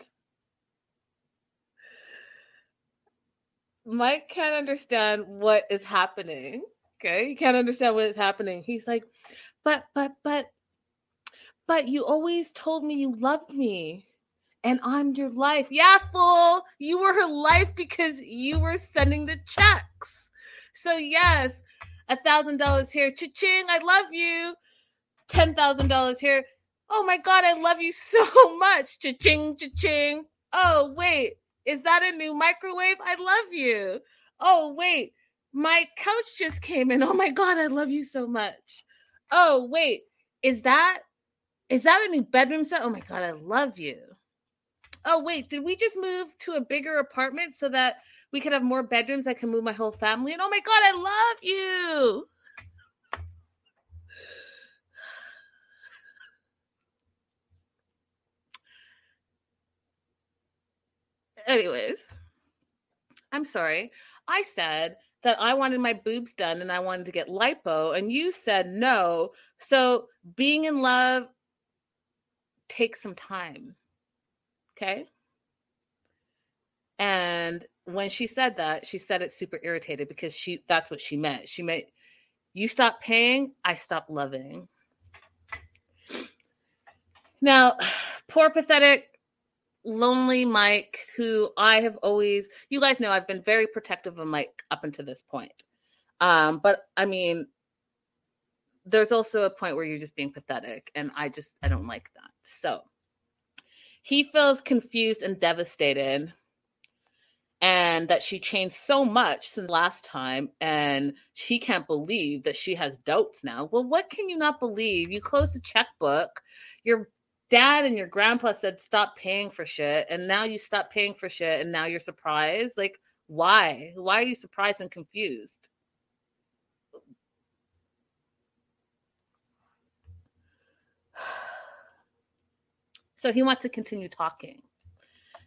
Mike can't understand what is happening. Okay. He can't understand what is happening. He's like, but you always told me you loved me. and I'm your life. Yeah, fool. You were her life because you were sending the checks. So yes, $1,000 here. Cha-ching, I love you. $10,000 here. Oh my God, I love you so much. Cha-ching, cha-ching. Oh, wait, is that a new microwave? I love you. Oh, wait, my couch just came in. Oh my God, I love you so much. Oh, wait, is that a new bedroom set? Oh my God, I love you. Oh, wait, did we just move to a bigger apartment so that we could have more bedrooms? I can move my whole family. And oh my God, I love you. Anyways, I'm sorry. I said that I wanted my boobs done and I wanted to get lipo, and you said no. So being in love takes some time. Okay? And when she said that, she said it super irritated because that's what she meant. She meant, you stop paying, I stop loving. Now, poor pathetic lonely Mike, who I have always, you guys know, I've been very protective of Mike up until this point. But I mean, there's also a point where you're just being pathetic, and I don't like that. So he feels confused and devastated, and that she changed so much since last time, and he can't believe that she has doubts now. Well, what can you not believe? You closed the checkbook, you're Dad and your grandpa said, stop paying for shit. And now you stop paying for shit. And now you're surprised. Like, why? Why are you surprised and confused? So he wants to continue talking.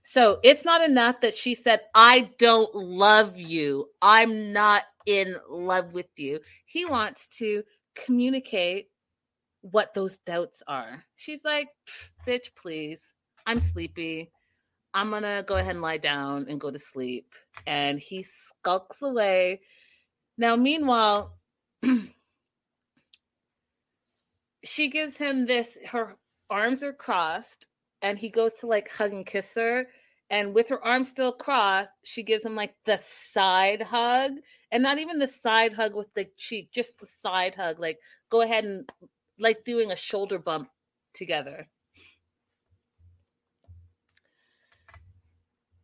So it's not enough that she said, I don't love you. I'm not in love with you. He wants to communicate what those doubts are. She's like, bitch, please. I'm sleepy. I'm going to go ahead and lie down and go to sleep. And he skulks away. Now, meanwhile, she gives him this, her arms are crossed, and he goes to like hug and kiss her. And with her arms still crossed, she gives him like the side hug, and not even the side hug with the cheek, just the side hug. Like, go ahead and like doing a shoulder bump together.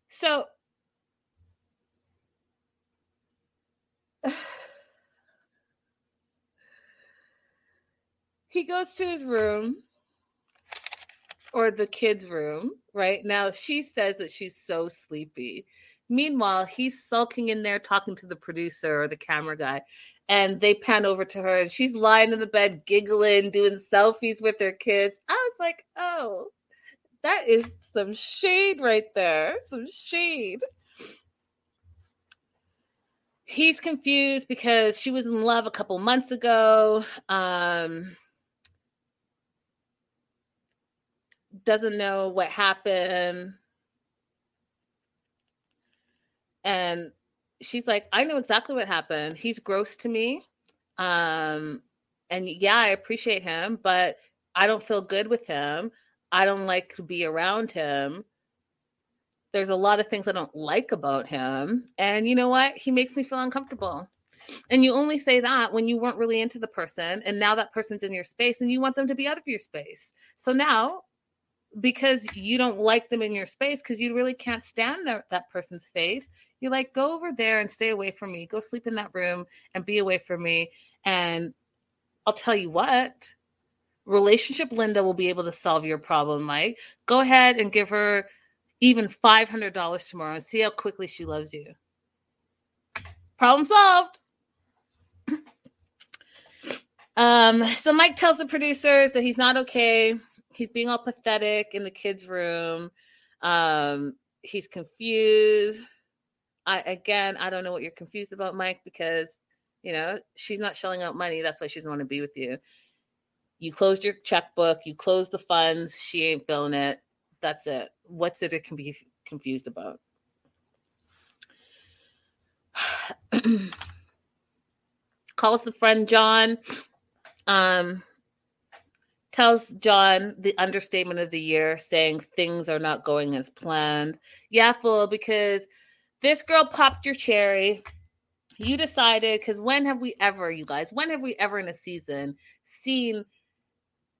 So he goes to his room, or the kids' room, right? Now she says that she's so sleepy. Meanwhile, he's sulking in there talking to the producer or the camera guy. And they pan over to her, and she's lying in the bed, giggling, doing selfies with her kids. I was like, oh, that is some shade right there. Some shade. He's confused because she was in love a couple months ago. Doesn't know what happened. And she's like, I know exactly what happened. He's gross to me. And yeah, I appreciate him, but I don't feel good with him. I don't like to be around him. There's a lot of things I don't like about him. And you know what? He makes me feel uncomfortable. And you only say that when you weren't really into the person. And now that person's in your space and you want them to be out of your space. So now, because you don't like them in your space, because you really can't stand that person's face, you're like, go over there and stay away from me. Go sleep in that room and be away from me. And I'll tell you what, Relationship Linda will be able to solve your problem, Mike. Go ahead and give her even $500 tomorrow and see how quickly she loves you. Problem solved. So Mike tells the producers that he's not okay. He's being all pathetic in the kids' room. He's confused. I don't know what you're confused about, Mike, because, you know, she's not shelling out money. That's why she doesn't want to be with you. You closed your checkbook. You closed the funds. She ain't feeling it. That's it. What's it can be confused about? Calls the friend John. tells John the understatement of the year, saying things are not going as planned. Yeah, fool, because this girl popped your cherry. You decided, because when have we ever, you guys, when have we ever in a season seen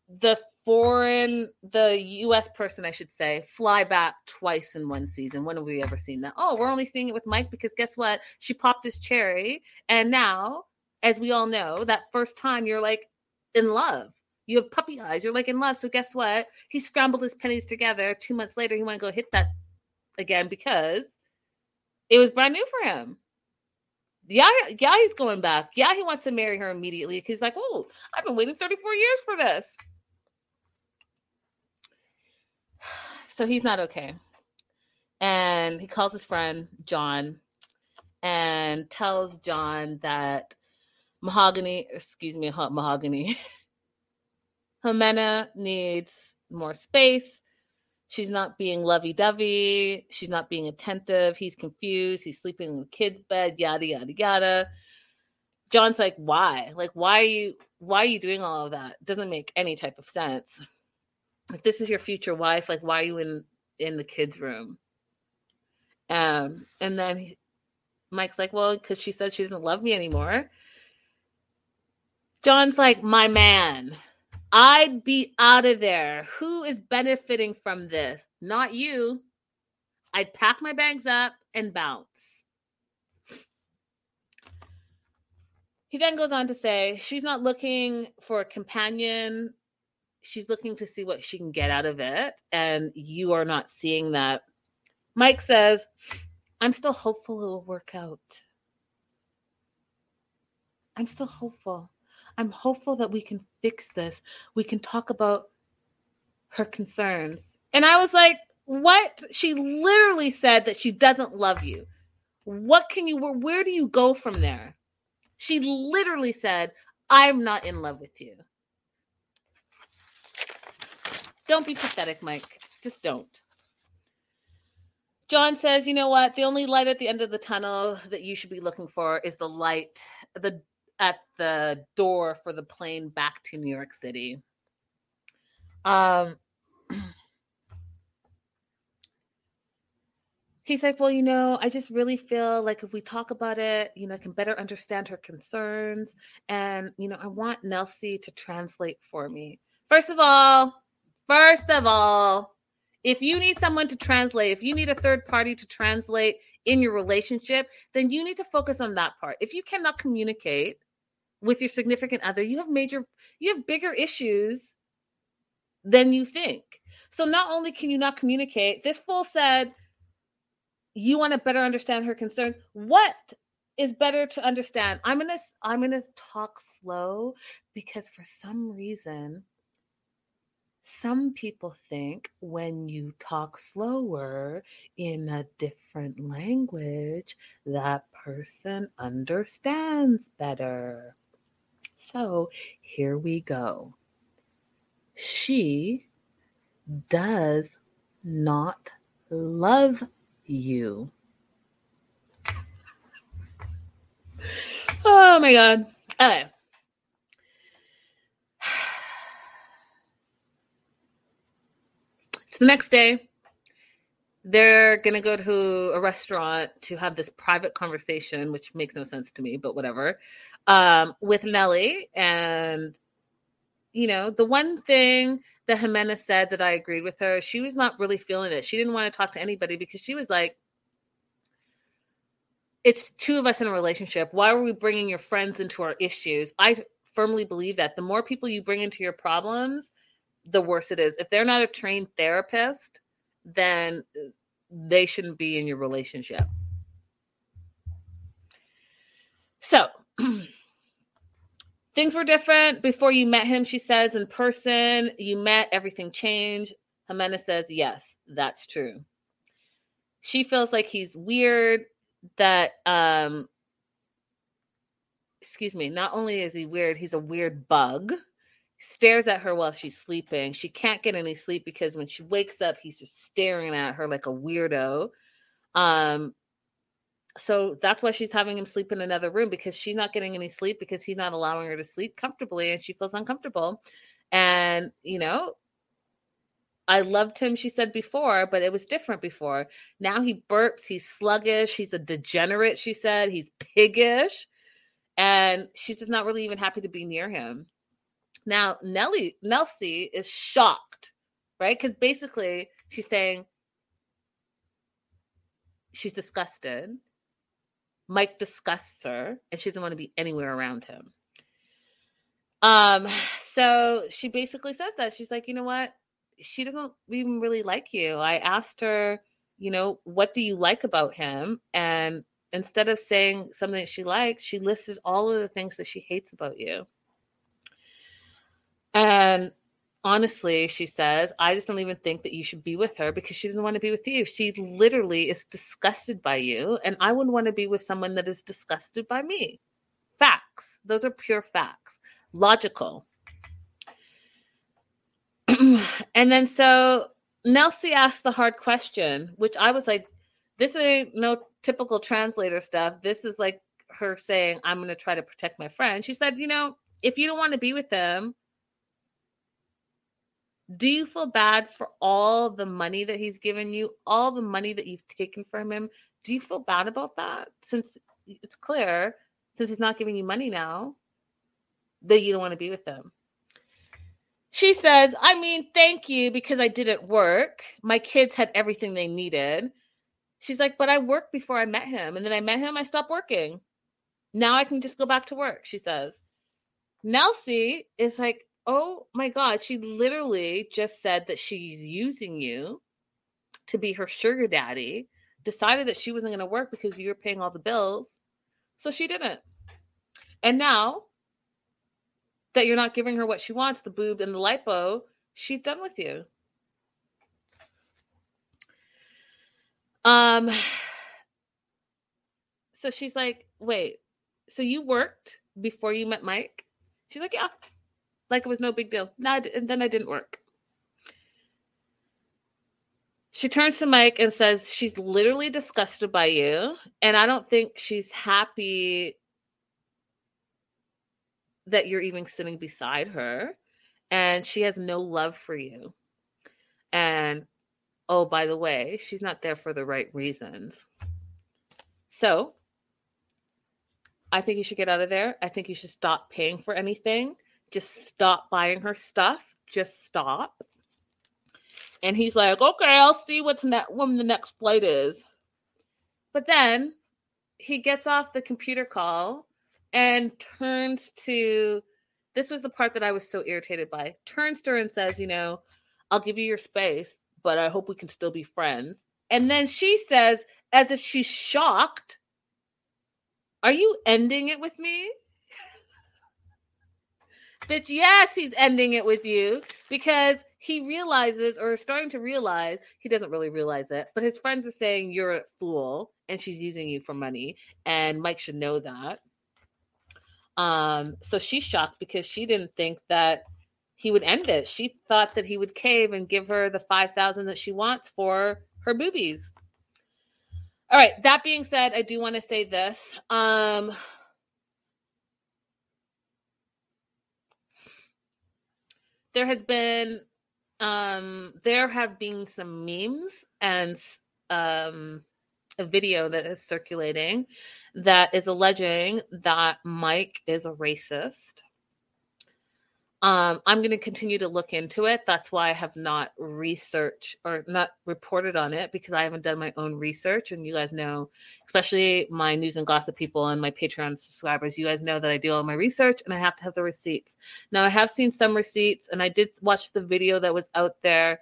the U.S. person, I should say, fly back twice in one season? When have we ever seen that? Oh, we're only seeing it with Mike because guess what? She popped his cherry. And now, as we all know, that first time you're like in love. You have puppy eyes. You're like in love. So guess what? He scrambled his pennies together. 2 months later, he went to go hit that again because it was brand new for him. Yeah, he's going back. Yeah, he wants to marry her immediately. He's like, oh, I've been waiting 34 years for this. So he's not okay. And he calls his friend, John, and tells John that Mahogany, Jimena needs more space. She's not being lovey-dovey. She's not being attentive. He's confused. He's sleeping in the kid's bed, yada, yada, yada. John's like, why? Like, why are you doing all of that? It doesn't make any type of sense. If this is your future wife, like, why are you in the kid's room? And then Mike's like, well, because she said she doesn't love me anymore. John's like, my man. I'd be out of there. Who is benefiting from this? Not you. I'd pack my bags up and bounce. He then goes on to say, she's not looking for a companion. She's looking to see what she can get out of it. And you are not seeing that. Mike says, I'm still hopeful it will work out. I'm still hopeful. I'm hopeful that we can fix this. We can talk about her concerns. And I was like, what? She literally said that she doesn't love you. What can you, where do you go from there? She literally said, I'm not in love with you. Don't be pathetic, Mike. Just don't. John says, you know what? The only light at the end of the tunnel that you should be looking for is the light, the at the door for the plane back to New York City. He's like, well, you know, I just really feel like if we talk about it, you know, I can better understand her concerns. And, you know, I want Nelsie to translate for me. First of all, if you need someone to translate, if you need a third party to translate in your relationship, then you need to focus on that part. If you cannot communicate with your significant other, you have bigger issues than you think. So not only can you not communicate, this fool said, you want to better understand her concerns. What is better to understand? I'm going to talk slow because for some reason, some people think when you talk slower in a different language, that person understands better. So here we go. She does not love you. Oh my God. Okay. So the next day, they're going to go to a restaurant to have this private conversation, which makes no sense to me, but whatever, with Nellie. And, you know, the one thing that Jimena said that I agreed with her, she was not really feeling it. She didn't want to talk to anybody because she was like, it's two of us in a relationship. Why were we bringing your friends into our issues? I firmly believe that the more people you bring into your problems, the worse it is. If they're not a trained therapist, then they shouldn't be in your relationship. So things were different before you met him, she says. In person, you met, everything changed. Jimena says, yes, that's true. She feels like he's weird, that, not only is he weird, he's a weird bug. Stares at her while she's sleeping. She can't get any sleep because when she wakes up, he's just staring at her like a weirdo. So that's why she's having him sleep in another room, because she's not getting any sleep because he's not allowing her to sleep comfortably and she feels uncomfortable. And, you know, I loved him, she said before, but it was different before. Now he burps, he's sluggish, he's a degenerate, she said, he's piggish. And she's just not really even happy to be near him. Now, Nelsie is shocked, right? Because basically she's saying she's disgusted. Mike disgusts her, and she doesn't want to be anywhere around him. So she basically says that. She's like, you know what? She doesn't even really like you. I asked her, you know, what do you like about him? And instead of saying something that she liked, she listed all of the things that she hates about you. And honestly, she says, I just don't even think that you should be with her because she doesn't want to be with you. She literally is disgusted by you. And I wouldn't want to be with someone that is disgusted by me. Facts. Those are pure facts. Logical. And then so Nelsie asked the hard question, which I was like, this ain't no typical translator stuff. This is like her saying, I'm going to try to protect my friend. She said, you know, if you don't want to be with him, do you feel bad for all the money that he's given you, all the money that you've taken from him? Do you feel bad about that? Since it's clear, since he's not giving you money now, that you don't want to be with him. She says, I mean, thank you, because I didn't work. My kids had everything they needed. She's like, but I worked before I met him. And then I met him, I stopped working. Now I can just go back to work, she says. Nelsie is like, oh my God, she literally just said that she's using you to be her sugar daddy, decided that she wasn't going to work because you were paying all the bills. So she didn't. And now that you're not giving her what she wants, the boob and the lipo, she's done with you. So she's like, wait, so you worked before you met Mike? She's like, yeah. Like it was no big deal. No, and then I didn't work. She turns to Mike and says, she's literally disgusted by you. And I don't think she's happy that you're even sitting beside her. And she has no love for you. And, oh, by the way, she's not there for the right reasons. So I think you should get out of there. I think you should stop paying for anything. Just stop buying her stuff. Just stop. And he's like, okay, I'll see what's when the next flight is. But then he gets off the computer call and turns to, this was the part that I was so irritated by, turns to her and says, you know, I'll give you your space, but I hope we can still be friends. And then she says, as if she's shocked, are you ending it with me? That yes, he's ending it with you because he realizes or is starting to realize, he doesn't really realize it, but his friends are saying you're a fool and she's using you for money and Mike should know that. So she's shocked because she didn't think that he would end it. She thought that he would cave and give her the $5,000 that she wants for her boobies. All right. That being said, I do want to say this. There have been some memes and a video that is circulating that is alleging that Mike is a racist. I'm going to continue to look into it. That's why I have not researched or not reported on it because I haven't done my own research. And you guys know, especially my news and gossip people and my Patreon subscribers, you guys know that I do all my research and I have to have the receipts. Now, I have seen some receipts and I did watch the video that was out there.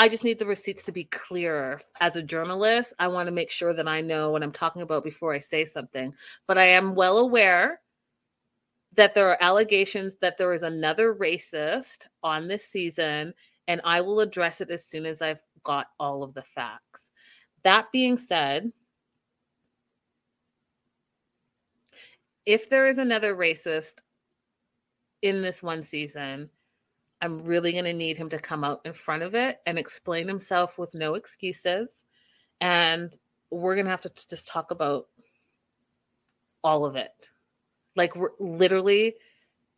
I just need the receipts to be clearer. As a journalist, I want to make sure that I know what I'm talking about before I say something. But I am well aware that there are allegations that there is another racist on this season, and I will address it as soon as I've got all of the facts. That being said, if there is another racist in this one season, I'm really going to need him to come out in front of it and explain himself with no excuses. And we're going to have to just talk about all of it. Like, we're literally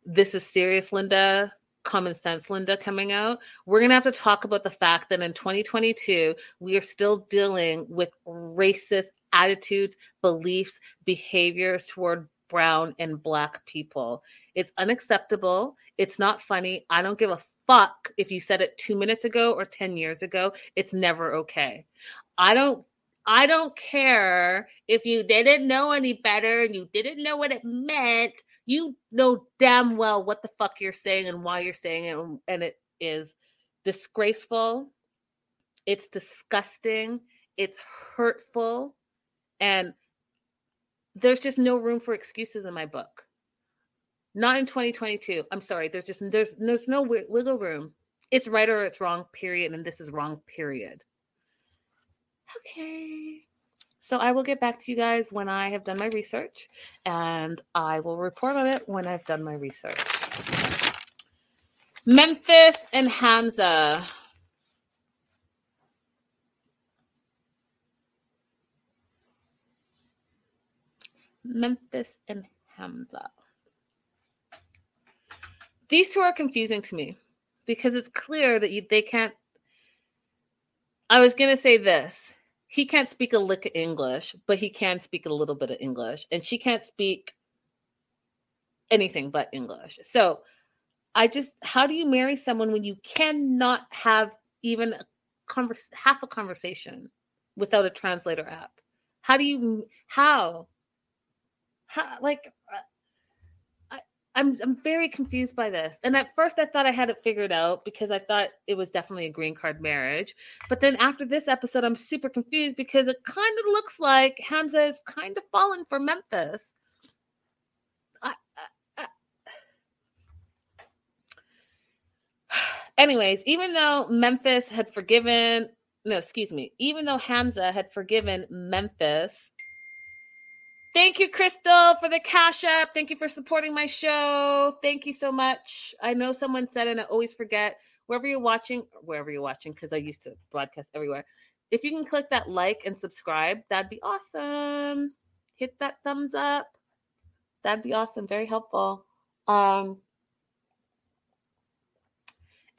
This Is Serious Linda, Common Sense Linda coming out, we're going to have to talk about the fact that in 2022, we are still dealing with racist attitudes, beliefs, behaviors toward brown and black people. It's unacceptable. It's not funny. I don't give a fuck if you said it 2 minutes ago or 10 years ago. It's never okay. I don't care if you didn't know any better and you didn't know what it meant. You know damn well what the fuck you're saying and why you're saying it, and it is disgraceful. It's disgusting. It's hurtful. And there's just no room for excuses in my book. Not in 2022. I'm sorry. There's no wiggle room. It's right or it's wrong, period. And this is wrong, period. Okay. So I will get back to you guys when I have done my research, and I will report on it when I've done my research. Memphis and Hamza. Memphis and Hamza. These two are confusing to me because it's clear that they can't. I was going to say this. He can't speak a lick of English, but he can speak a little bit of English. And she can't speak anything but English. So how do you marry someone when you cannot have even half a conversation without a translator app? I'm very confused by this. And at first I thought I had it figured out because I thought it was definitely a green card marriage. But then after this episode, I'm super confused because it kind of looks like Hamza is kind of falling for Memphis. Anyways, even though Hamza had forgiven Memphis. Thank you, Crystal, for the cash app. Thank you for supporting my show. Thank you so much. I know someone said, and I always forget, wherever you're watching, because I used to broadcast everywhere. If you can click that like and subscribe, that'd be awesome. Hit that thumbs up. That'd be awesome. Very helpful. And,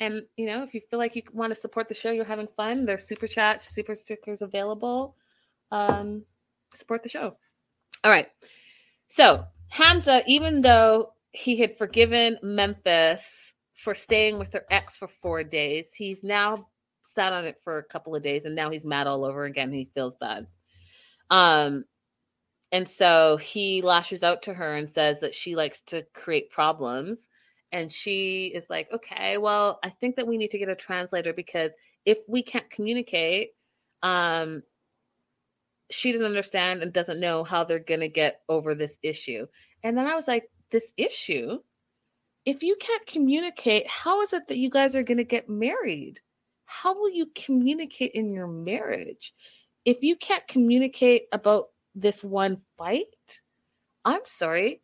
if you feel like you want to support the show, you're having fun, there's super chats, super stickers available. Support the show. All right. So Hamza, even though he had forgiven Memphis for staying with her ex for 4 days, he's now sat on it for a couple of days, and now he's mad all over again. He feels bad. And so he lashes out to her and says that she likes to create problems. And she is like, okay, well, I think that we need to get a translator because if we can't communicate, she doesn't understand and doesn't know how they're going to get over this issue. And then I was like, this issue? If you can't communicate, how is it that you guys are going to get married? How will you communicate in your marriage? If you can't communicate about this one fight, I'm sorry.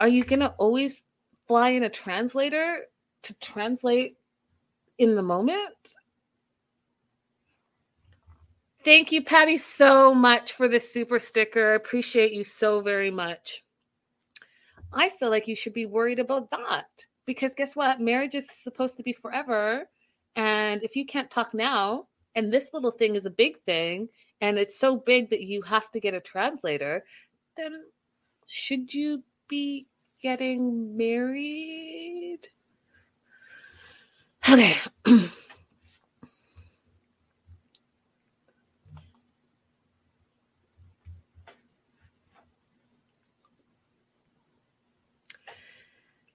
Are you going to always fly in a translator to translate in the moment? Thank you, Patty, so much for this super sticker. I appreciate you so very much. I feel like you should be worried about that because guess what? Marriage is supposed to be forever. And if you can't talk now, and this little thing is a big thing, and it's so big that you have to get a translator, then should you be getting married? Okay.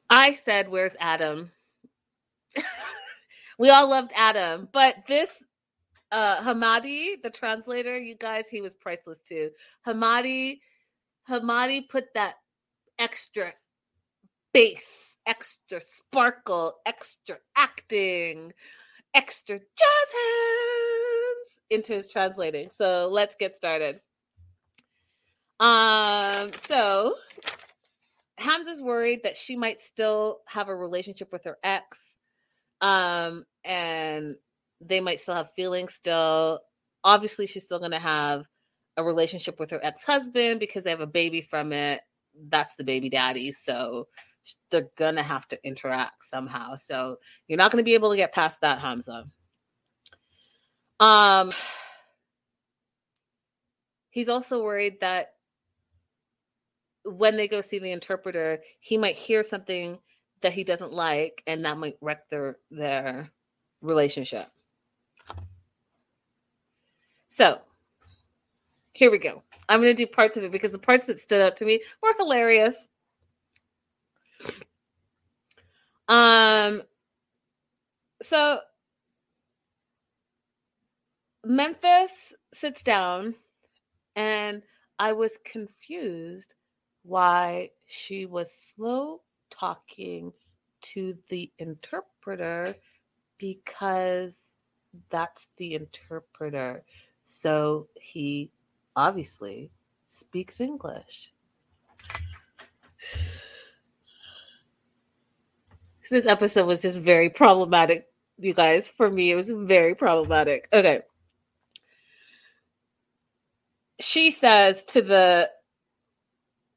I said, where's Adam? We all loved Adam. But this Hamadi, the translator, you guys, he was priceless too. Hamadi put that extra bass, extra sparkle, extra acting, extra jazz hands into his translating. So let's get started. So Hamza's worried that she might still have a relationship with her ex, and they might still have feelings still. Obviously, she's still going to have a relationship with her ex-husband because they have a baby from it. That's the baby daddy. So they're going to have to interact somehow. So you're not going to be able to get past that, Hamza. He's also worried that when they go see the interpreter, he might hear something that he doesn't like, and that might wreck their relationship. So here we go. I'm going to do parts of it because the parts that stood out to me were hilarious. So Memphis sits down, and I was confused why she was slow talking to the interpreter, because that's the interpreter. So he obviously speaks English. This episode was just very problematic, you guys. For me, it was very problematic. Okay. She says to the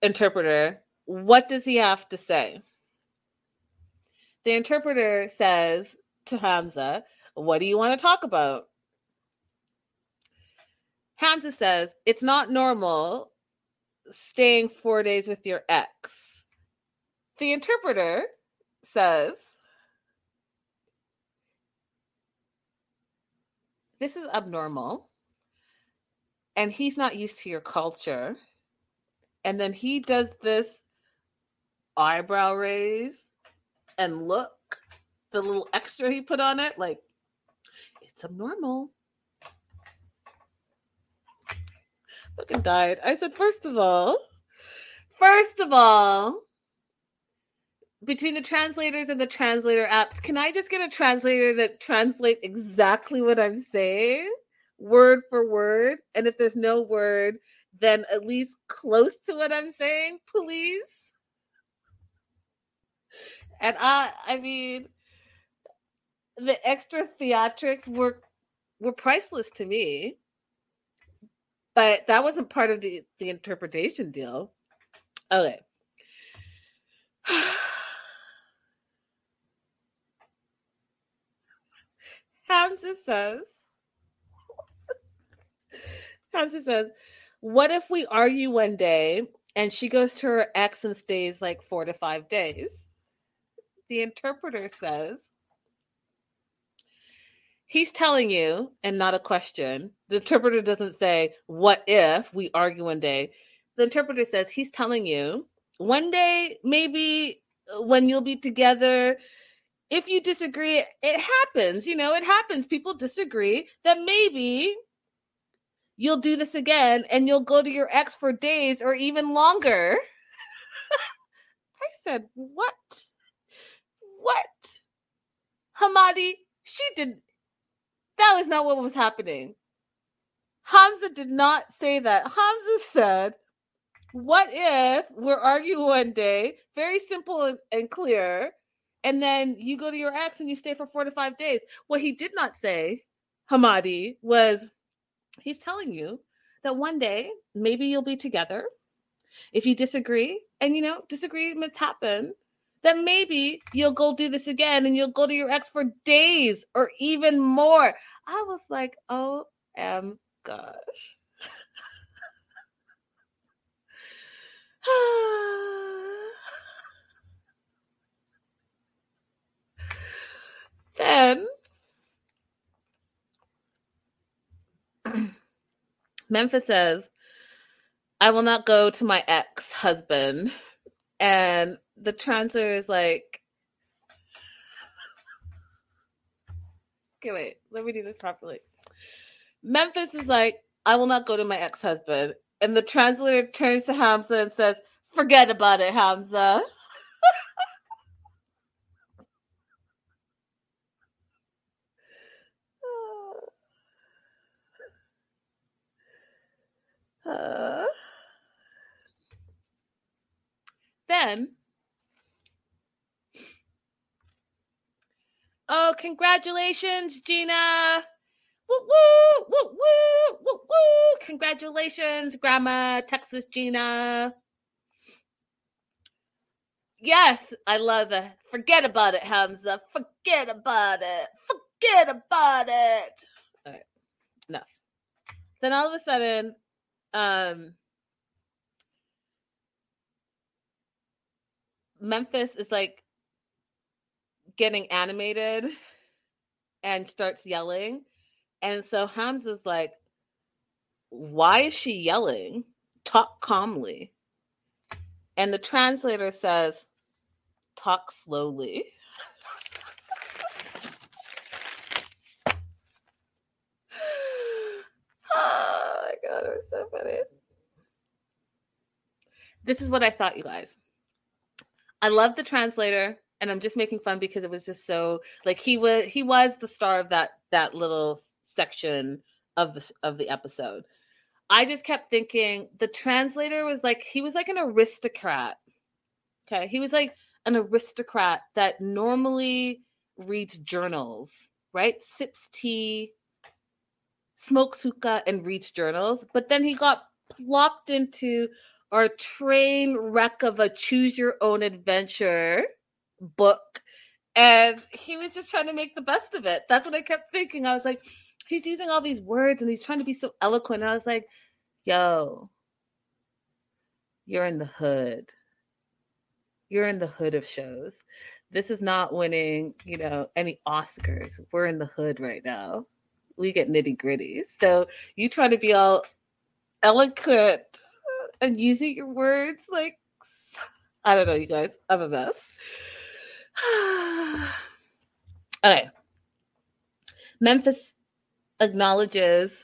interpreter, "What does he have to say?" The interpreter says to Hamza, "What do you want to talk about?" Hamza says, "It's not normal staying 4 days with your ex." The interpreter says, "This is abnormal, and he's not used to your culture." And then he does this eyebrow raise and look, the little extra he put on it, like, it's abnormal. Fucking died. I said, first of all, between the translators and the translator apps, can I just get a translator that translates exactly what I'm saying, word for word? And if there's no word, then at least close to what I'm saying, please. And I mean, the extra theatrics were priceless to me, but that wasn't part of the interpretation deal. Okay. Hamza says, "What if we argue one day and she goes to her ex and stays like 4 to 5 days?" The interpreter says, "He's telling you," and not a question. The interpreter doesn't say, "What if we argue one day?" The interpreter says, "He's telling you, one day, maybe when you'll be together, if you disagree, it happens. You know, it happens. People disagree. That maybe you'll do this again, and you'll go to your ex for days or even longer." I said, what? What? Hamadi, that was not what was happening. Hamza did not say that. Hamza said, "What if we're arguing one day?" Very simple and clear. "And then you go to your ex and you stay for 4 to 5 days. What he did not say, Hamadi, was, "He's telling you that one day, maybe you'll be together. If you disagree, and you know, disagreements happen, then maybe you'll go do this again, and you'll go to your ex for days or even more." I was like, oh, gosh. Then Memphis says, "I will not go to my ex-husband." And the translator is like, okay, wait, let me do this properly. Memphis is like, "I will not go to my ex-husband." And the translator turns to Hamza and says, "Forget about it, Hamza." Then, "Oh, congratulations, Gina. Woo woo, woo woo, woo woo. Congratulations, Grandma, Texas Gina." Yes, I love it. Forget about it, Hamza. Forget about it. Forget about it. All right. No. Then all of a sudden, Memphis is like getting animated and starts yelling. And so Hamza's like, why is she yelling? Talk calmly. And the translator says, talk slowly. Oh my God, it was so funny. This is what I thought, you guys. I love the translator, and I'm just making fun because it was just so, like, he was the star of that little section of the episode. I just kept thinking the translator was like, he was like an aristocrat. Okay. He was like an aristocrat that normally reads journals, right? Sips tea, smokes hookah, and reads journals. But then he got plopped into our train wreck of a choose your own adventure book. And he was just trying to make the best of it. That's what I kept thinking. I was like, he's using all these words and he's trying to be so eloquent. I was like, yo, you're in the hood. You're in the hood of shows. This is not winning, any Oscars. We're in the hood right now. We get nitty gritty. So you try to be all eloquent and using your words like, I don't know, you guys. I'm a mess. Okay. Memphis acknowledges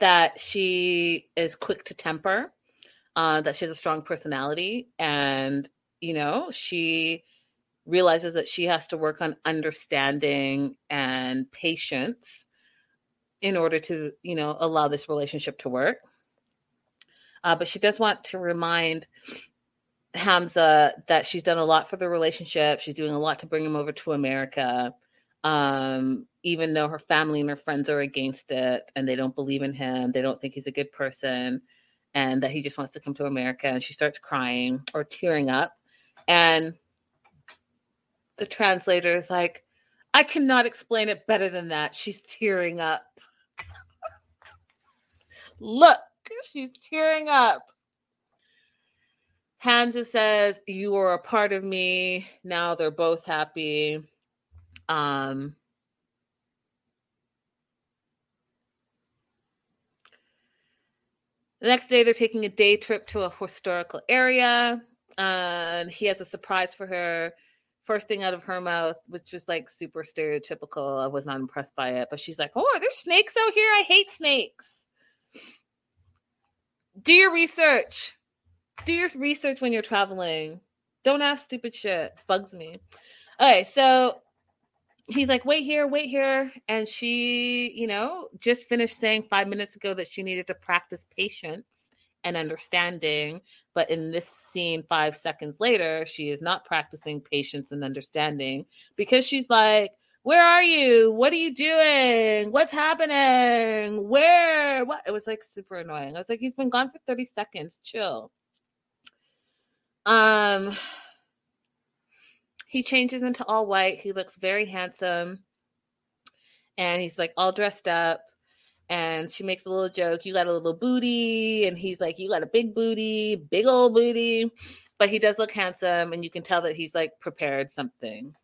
that she is quick to temper, that she has a strong personality, and, she realizes that she has to work on understanding and patience in order to, allow this relationship to work. But she does want to remind Hamza that she's done a lot for the relationship. She's doing a lot to bring him over to America. Even though her family and her friends are against it and they don't believe in him, they don't think he's a good person, and that he just wants to come to America. And she starts crying or tearing up. And the translator is like, I cannot explain it better than that. She's tearing up. Look, she's tearing up. Hamza says, you are a part of me. Now they're both happy. The next day, they're taking a day trip to a historical area. And he has a surprise for her. First thing out of her mouth, which was like super stereotypical. I was not impressed by it. But she's like, oh, there's snakes out here. I hate snakes. Do your research. Do your research when you're traveling. Don't ask stupid shit. Bugs me. Okay, so he's like, wait here. And she, just finished saying 5 minutes ago that she needed to practice patience and understanding. But in this scene, 5 seconds later, she is not practicing patience and understanding because she's like, where are you? What are you doing? What's happening? Where? What? It was like super annoying. I was like, he's been gone for 30 seconds. Chill. He changes into all white. He looks very handsome. And he's like all dressed up. And she makes a little joke. You got a little booty. And he's like, you got a big booty, big old booty. But he does look handsome. And you can tell that he's like prepared something.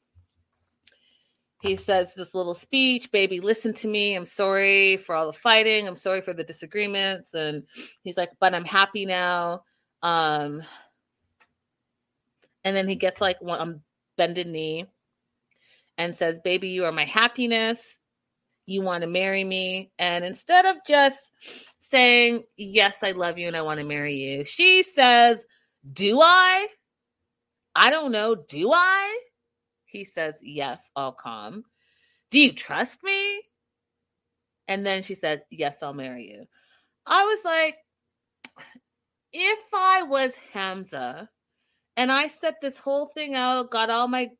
He says this little speech, baby, listen to me. I'm sorry for all the fighting. I'm sorry for the disagreements. And he's like, but I'm happy now. And then he gets like one bended knee and says, baby, you are my happiness. You want to marry me. And instead of just saying, yes, I love you and I want to marry you, she says, do I? I don't know. Do I? He says, yes, I'll come. Do you trust me? And then she said, yes, I'll marry you. I was like, if I was Hamza, and I set this whole thing out, got all my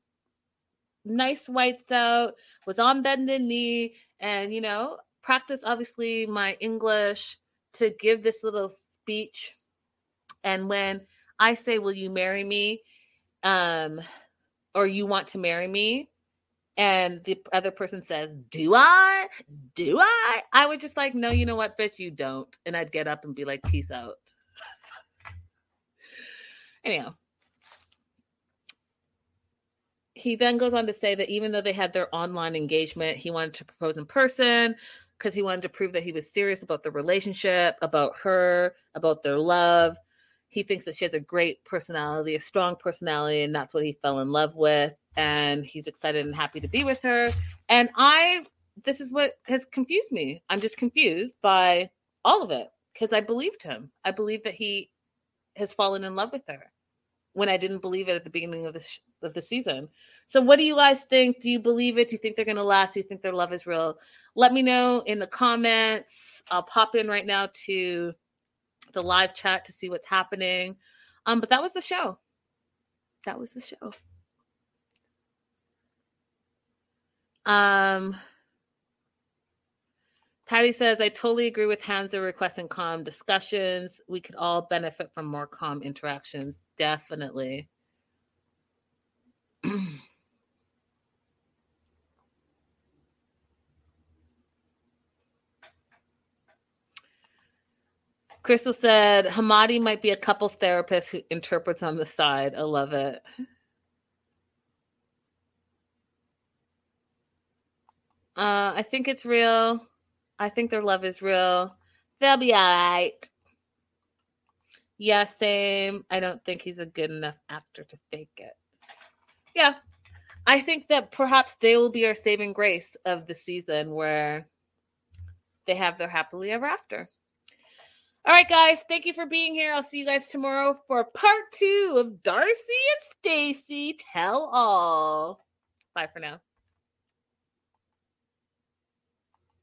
nice whites out, was on bended knee, and, practiced, obviously, my English to give this little speech. And when I say, will you marry me? Or you want to marry me? And the other person says, do I? I would just like, no, you know what, bitch, you don't. And I'd get up and be like, peace out. Anyhow. He then goes on to say that even though they had their online engagement, he wanted to propose in person because he wanted to prove that he was serious about the relationship, about her, about their love. He thinks that she has a great personality, a strong personality, and that's what he fell in love with. And he's excited and happy to be with her. And this is what has confused me. I'm just confused by all of it because I believed him. I believe that he has fallen in love with her when I didn't believe it at the beginning of the season. So what do you guys think? Do you believe it? Do you think they're going to last? Do you think their love is real? Let me know in the comments. I'll pop in right now to the live chat to see what's happening. But that was the show. That was the show. Patty says, I totally agree with Hamza requesting calm discussions. We could all benefit from more calm interactions. Definitely. Crystal said, Hamadi might be a couples therapist who interprets on the side. I love it. I think it's real. I think their love is real. They'll be all right. Yeah, same. I don't think he's a good enough actor to fake it. Yeah. I think that perhaps they will be our saving grace of the season where they have their happily ever after. All right, guys. Thank you for being here. I'll see you guys tomorrow for part 2 of Darcy and Stacy Tell All. Bye for now.